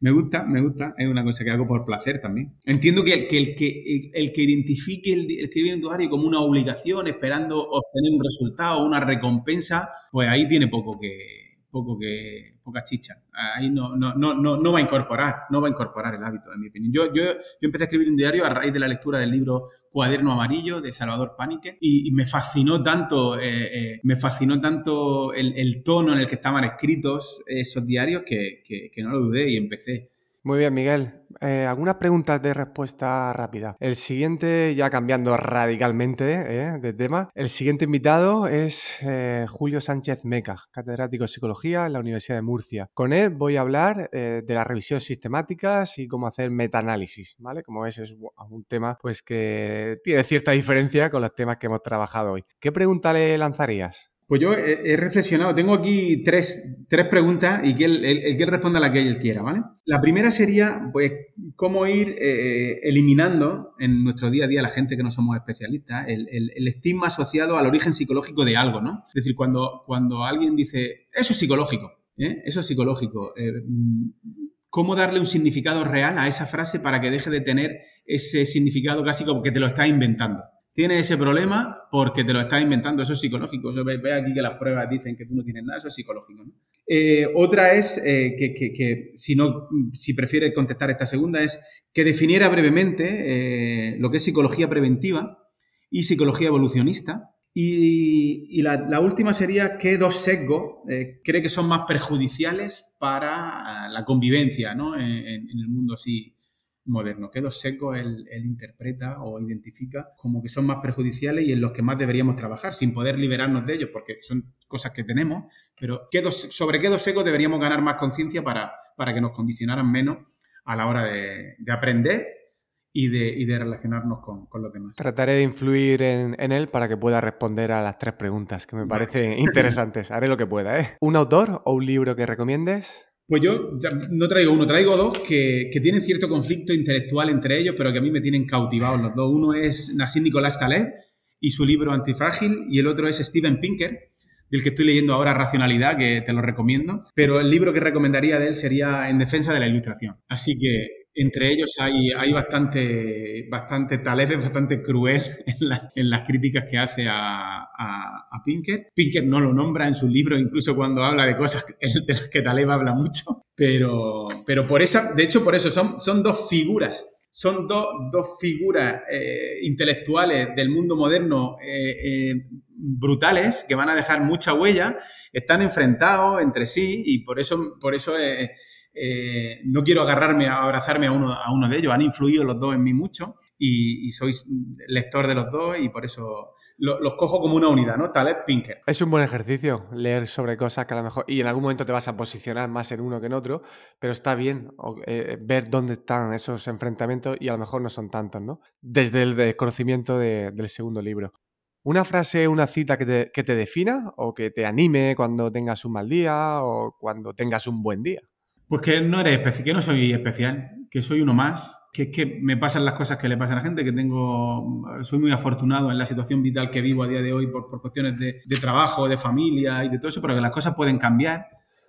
Me gusta, me gusta. Es una cosa que hago por placer también. Entiendo que el que, el que, el, el que identifique el, el escribir en tu diario como una obligación, esperando obtener un resultado, una recompensa, pues ahí tiene poco que, poco que, poca chicha. Ahí no, no, no, no, no va a incorporar, no va a incorporar el hábito, en mi opinión. Yo, yo, yo empecé a escribir un diario a raíz de la lectura del libro Cuaderno Amarillo de Salvador Panique y, y me fascinó tanto, eh, eh, me fascinó tanto el, el tono en el que estaban escritos esos diarios que, que, que no lo dudé y empecé. Muy bien, Miguel. Eh, algunas preguntas de respuesta rápida. El siguiente, ya cambiando radicalmente eh, de tema, el siguiente invitado es eh, Julio Sánchez Meca, catedrático de Psicología en la Universidad de Murcia. Con él voy a hablar eh, de las revisiones sistemáticas y cómo hacer metaanálisis, ¿vale? Como ves, es un tema pues, que tiene cierta diferencia con los temas que hemos trabajado hoy. ¿Qué pregunta le lanzarías? Pues yo he reflexionado, tengo aquí tres, tres preguntas y que él, él, él, que él responda a la que él quiera, ¿vale? La primera sería, pues, cómo ir eh, eliminando en nuestro día a día, la gente que no somos especialistas, el, el, el estigma asociado al origen psicológico de algo, ¿no? Es decir, cuando, cuando alguien dice, eso es psicológico, ¿eh? Eso es psicológico, eh, ¿cómo darle un significado real a esa frase para que deje de tener ese significado casi como que te lo estás inventando? Tienes ese problema porque te lo estás inventando, eso es psicológico. Eso ve, ve aquí que las pruebas dicen que tú no tienes nada, eso es psicológico, ¿no? Eh, otra es, eh, que, que, que si no, si prefieres contestar esta segunda, es que definiera brevemente eh, lo que es psicología preventiva y psicología evolucionista. Y, y la, la última sería qué dos sesgos eh, cree que son más perjudiciales para la convivencia, ¿no? En, en, en el mundo así moderno, que dos sesgos él, él interpreta o identifica como que son más perjudiciales y en los que más deberíamos trabajar sin poder liberarnos de ellos porque son cosas que tenemos, pero ¿qué dos, sobre qué dos sesgos deberíamos ganar más conciencia para, para que nos condicionaran menos a la hora de, de aprender y de, y de relacionarnos con, con los demás? Trataré de influir en, en él para que pueda responder a las tres preguntas que me parecen bueno. interesantes. Haré lo que pueda, ¿eh? ¿Un autor o un libro que recomiendes? Pues yo no traigo uno, traigo dos que, que tienen cierto conflicto intelectual entre ellos, pero que a mí me tienen cautivados los dos. Uno es Nassim Nicholas Taleb y su libro Antifrágil, y el otro es Steven Pinker, del que estoy leyendo ahora Racionalidad, que te lo recomiendo. Pero el libro que recomendaría de él sería En defensa de la Ilustración. Así que entre ellos hay, hay bastante, bastante Taleb, es bastante cruel en, la, en las críticas que hace a, a, a Pinker. Pinker no lo nombra en sus libros, incluso cuando habla de cosas de las que Taleb habla mucho. Pero, pero por esa, de hecho, por eso son, son dos figuras. Son do, dos figuras eh, intelectuales del mundo moderno eh, eh, brutales que van a dejar mucha huella, están enfrentados entre sí y por eso, por eso eh, eh, no quiero agarrarme, abrazarme a uno, a uno de ellos. Han influido los dos en mí mucho y, y soy lector de los dos y por eso lo, los cojo como una unidad, ¿no? Taleb, Pinker. Es un buen ejercicio leer sobre cosas que a lo mejor, y en algún momento te vas a posicionar más en uno que en otro, pero está bien eh, ver dónde están esos enfrentamientos y a lo mejor no son tantos, ¿no? Desde el desconocimiento de, del segundo libro. ¿Una frase, una cita que te, que te defina o que te anime cuando tengas un mal día o cuando tengas un buen día? Pues que no eres especial, que no soy especial, que soy uno más, que es que me pasan las cosas que le pasan a la gente, que tengo, soy muy afortunado en la situación vital que vivo a día de hoy por, por cuestiones de, de trabajo, de familia y de todo eso, pero que las cosas pueden cambiar.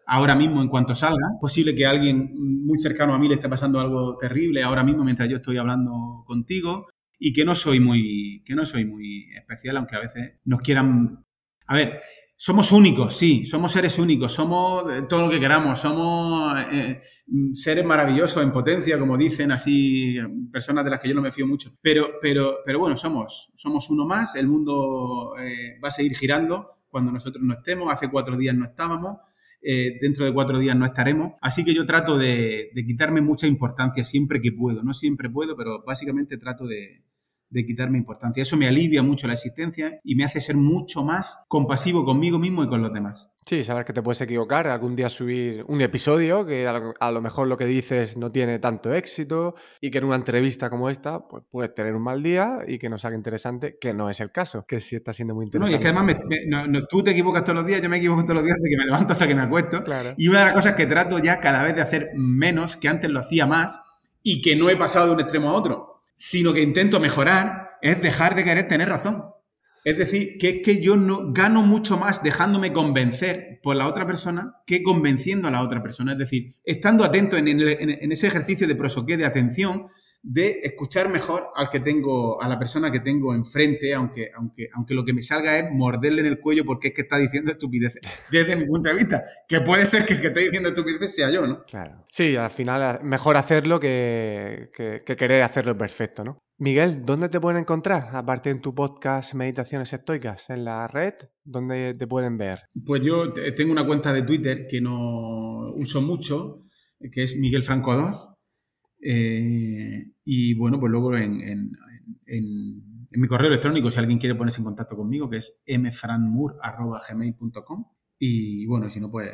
Ahora mismo, en cuanto salga, es posible que a alguien muy cercano a mí le esté pasando algo terrible ahora mismo mientras yo estoy hablando contigo. Y que no soy muy que no soy muy especial, aunque a veces nos quieran... A ver, somos únicos, sí, somos seres únicos, somos todo lo que queramos, somos eh, seres maravillosos en potencia, como dicen así personas de las que yo no me fío mucho. Pero, pero, pero bueno, somos, somos uno más, el mundo eh, va a seguir girando cuando nosotros no estemos, hace cuatro días no estábamos, eh, dentro de cuatro días no estaremos. Así que yo trato de, de quitarme mucha importancia siempre que puedo, no siempre puedo, pero básicamente trato de... de quitarme importancia. Eso me alivia mucho la existencia y me hace ser mucho más compasivo conmigo mismo y con los demás. Sí, saber que te puedes equivocar, algún día subir un episodio que a lo mejor lo que dices no tiene tanto éxito y que en una entrevista como esta pues puedes tener un mal día y que no salga interesante, que no es el caso, que sí está siendo muy interesante. No, y es que además me, me, no, no, tú te equivocas todos los días, yo me equivoco todos los días desde que me levanto hasta que me acuesto. Claro. Y una de las cosas que trato ya cada vez de hacer menos, que antes lo hacía más y que no he pasado de un extremo a otro, sino que intento mejorar, es dejar de querer tener razón. Es decir, que es que yo no gano mucho más dejándome convencer por la otra persona que convenciendo a la otra persona. Es decir, estando atento en, en, en ese ejercicio de prosoqué, de atención, de escuchar mejor al que tengo, a la persona que tengo enfrente, aunque, aunque, aunque lo que me salga es morderle en el cuello porque es que está diciendo estupideces, desde mi punto de vista. Que puede ser que el que esté diciendo estupideces sea yo, ¿no? Claro. Sí, al final mejor hacerlo que, que, que querer hacerlo perfecto, ¿no? Miguel, ¿dónde te pueden encontrar? Aparte en tu podcast Meditaciones Estoicas, en la red, ¿dónde te pueden ver? Pues yo tengo una cuenta de Twitter que no uso mucho, que es Miguel Franco dos. Eh, y bueno, pues luego en, en, en, en mi correo electrónico, si alguien quiere ponerse en contacto conmigo, que es m f r a n m u r arroba gmail punto com. Y bueno, si no, pues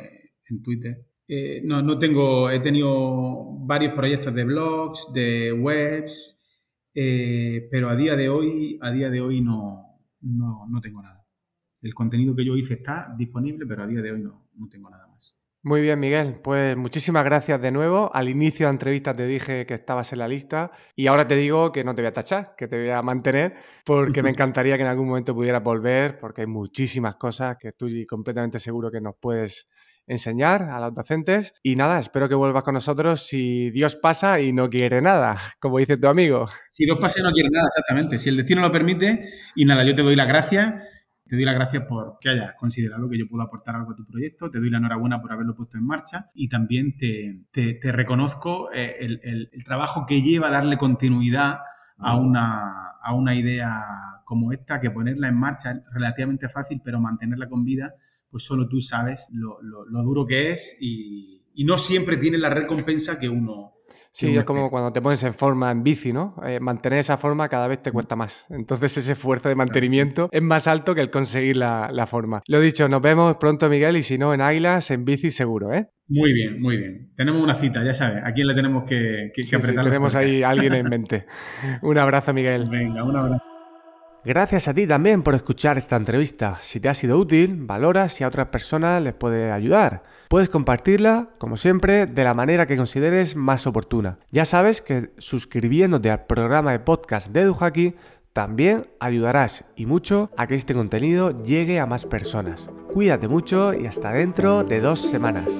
en Twitter. Eh, no, no tengo, he tenido varios proyectos de blogs, de webs, eh, pero a día de hoy, a día de hoy no, no, no tengo nada. El contenido que yo hice está disponible, pero a día de hoy no, no tengo nada más. Muy bien, Miguel. Pues muchísimas gracias de nuevo. Al inicio de la entrevista te dije que estabas en la lista y ahora te digo que no te voy a tachar, que te voy a mantener porque me encantaría que en algún momento pudieras volver porque hay muchísimas cosas que estoy completamente seguro que nos puedes enseñar a los docentes. Y nada, espero que vuelvas con nosotros si Dios pasa y no quiere nada, como dice tu amigo. Si Dios pasa y no quiere nada, exactamente. Si el destino lo permite. Y nada, yo te doy las gracias. Te doy las gracias por que hayas considerado que yo puedo aportar algo a tu proyecto, te doy la enhorabuena por haberlo puesto en marcha y también te, te, te reconozco el, el, el trabajo que lleva darle continuidad a una, a una idea como esta, que ponerla en marcha es relativamente fácil, pero mantenerla con vida, pues solo tú sabes lo, lo, lo duro que es y, y no siempre tiene la recompensa que uno... Sí, es como cuando te pones en forma en bici, ¿no? Eh, mantener esa forma cada vez te cuesta más. Entonces ese esfuerzo de mantenimiento es más alto que el conseguir la, la forma. Lo dicho, nos vemos pronto, Miguel, y si no, en Águilas, en bici seguro, ¿eh? Muy bien, muy bien. Tenemos una cita, ya sabes. ¿A quién le tenemos que, que, sí, que apretar? Sí, tenemos ahí a alguien en mente. Un abrazo, Miguel. Venga, un abrazo. Gracias a ti también por escuchar esta entrevista. Si te ha sido útil, valora si a otras personas les puede ayudar. Puedes compartirla, como siempre, de la manera que consideres más oportuna. Ya sabes que suscribiéndote al programa de podcast de EduHacking también ayudarás y mucho a que este contenido llegue a más personas. Cuídate mucho y hasta dentro de dos semanas.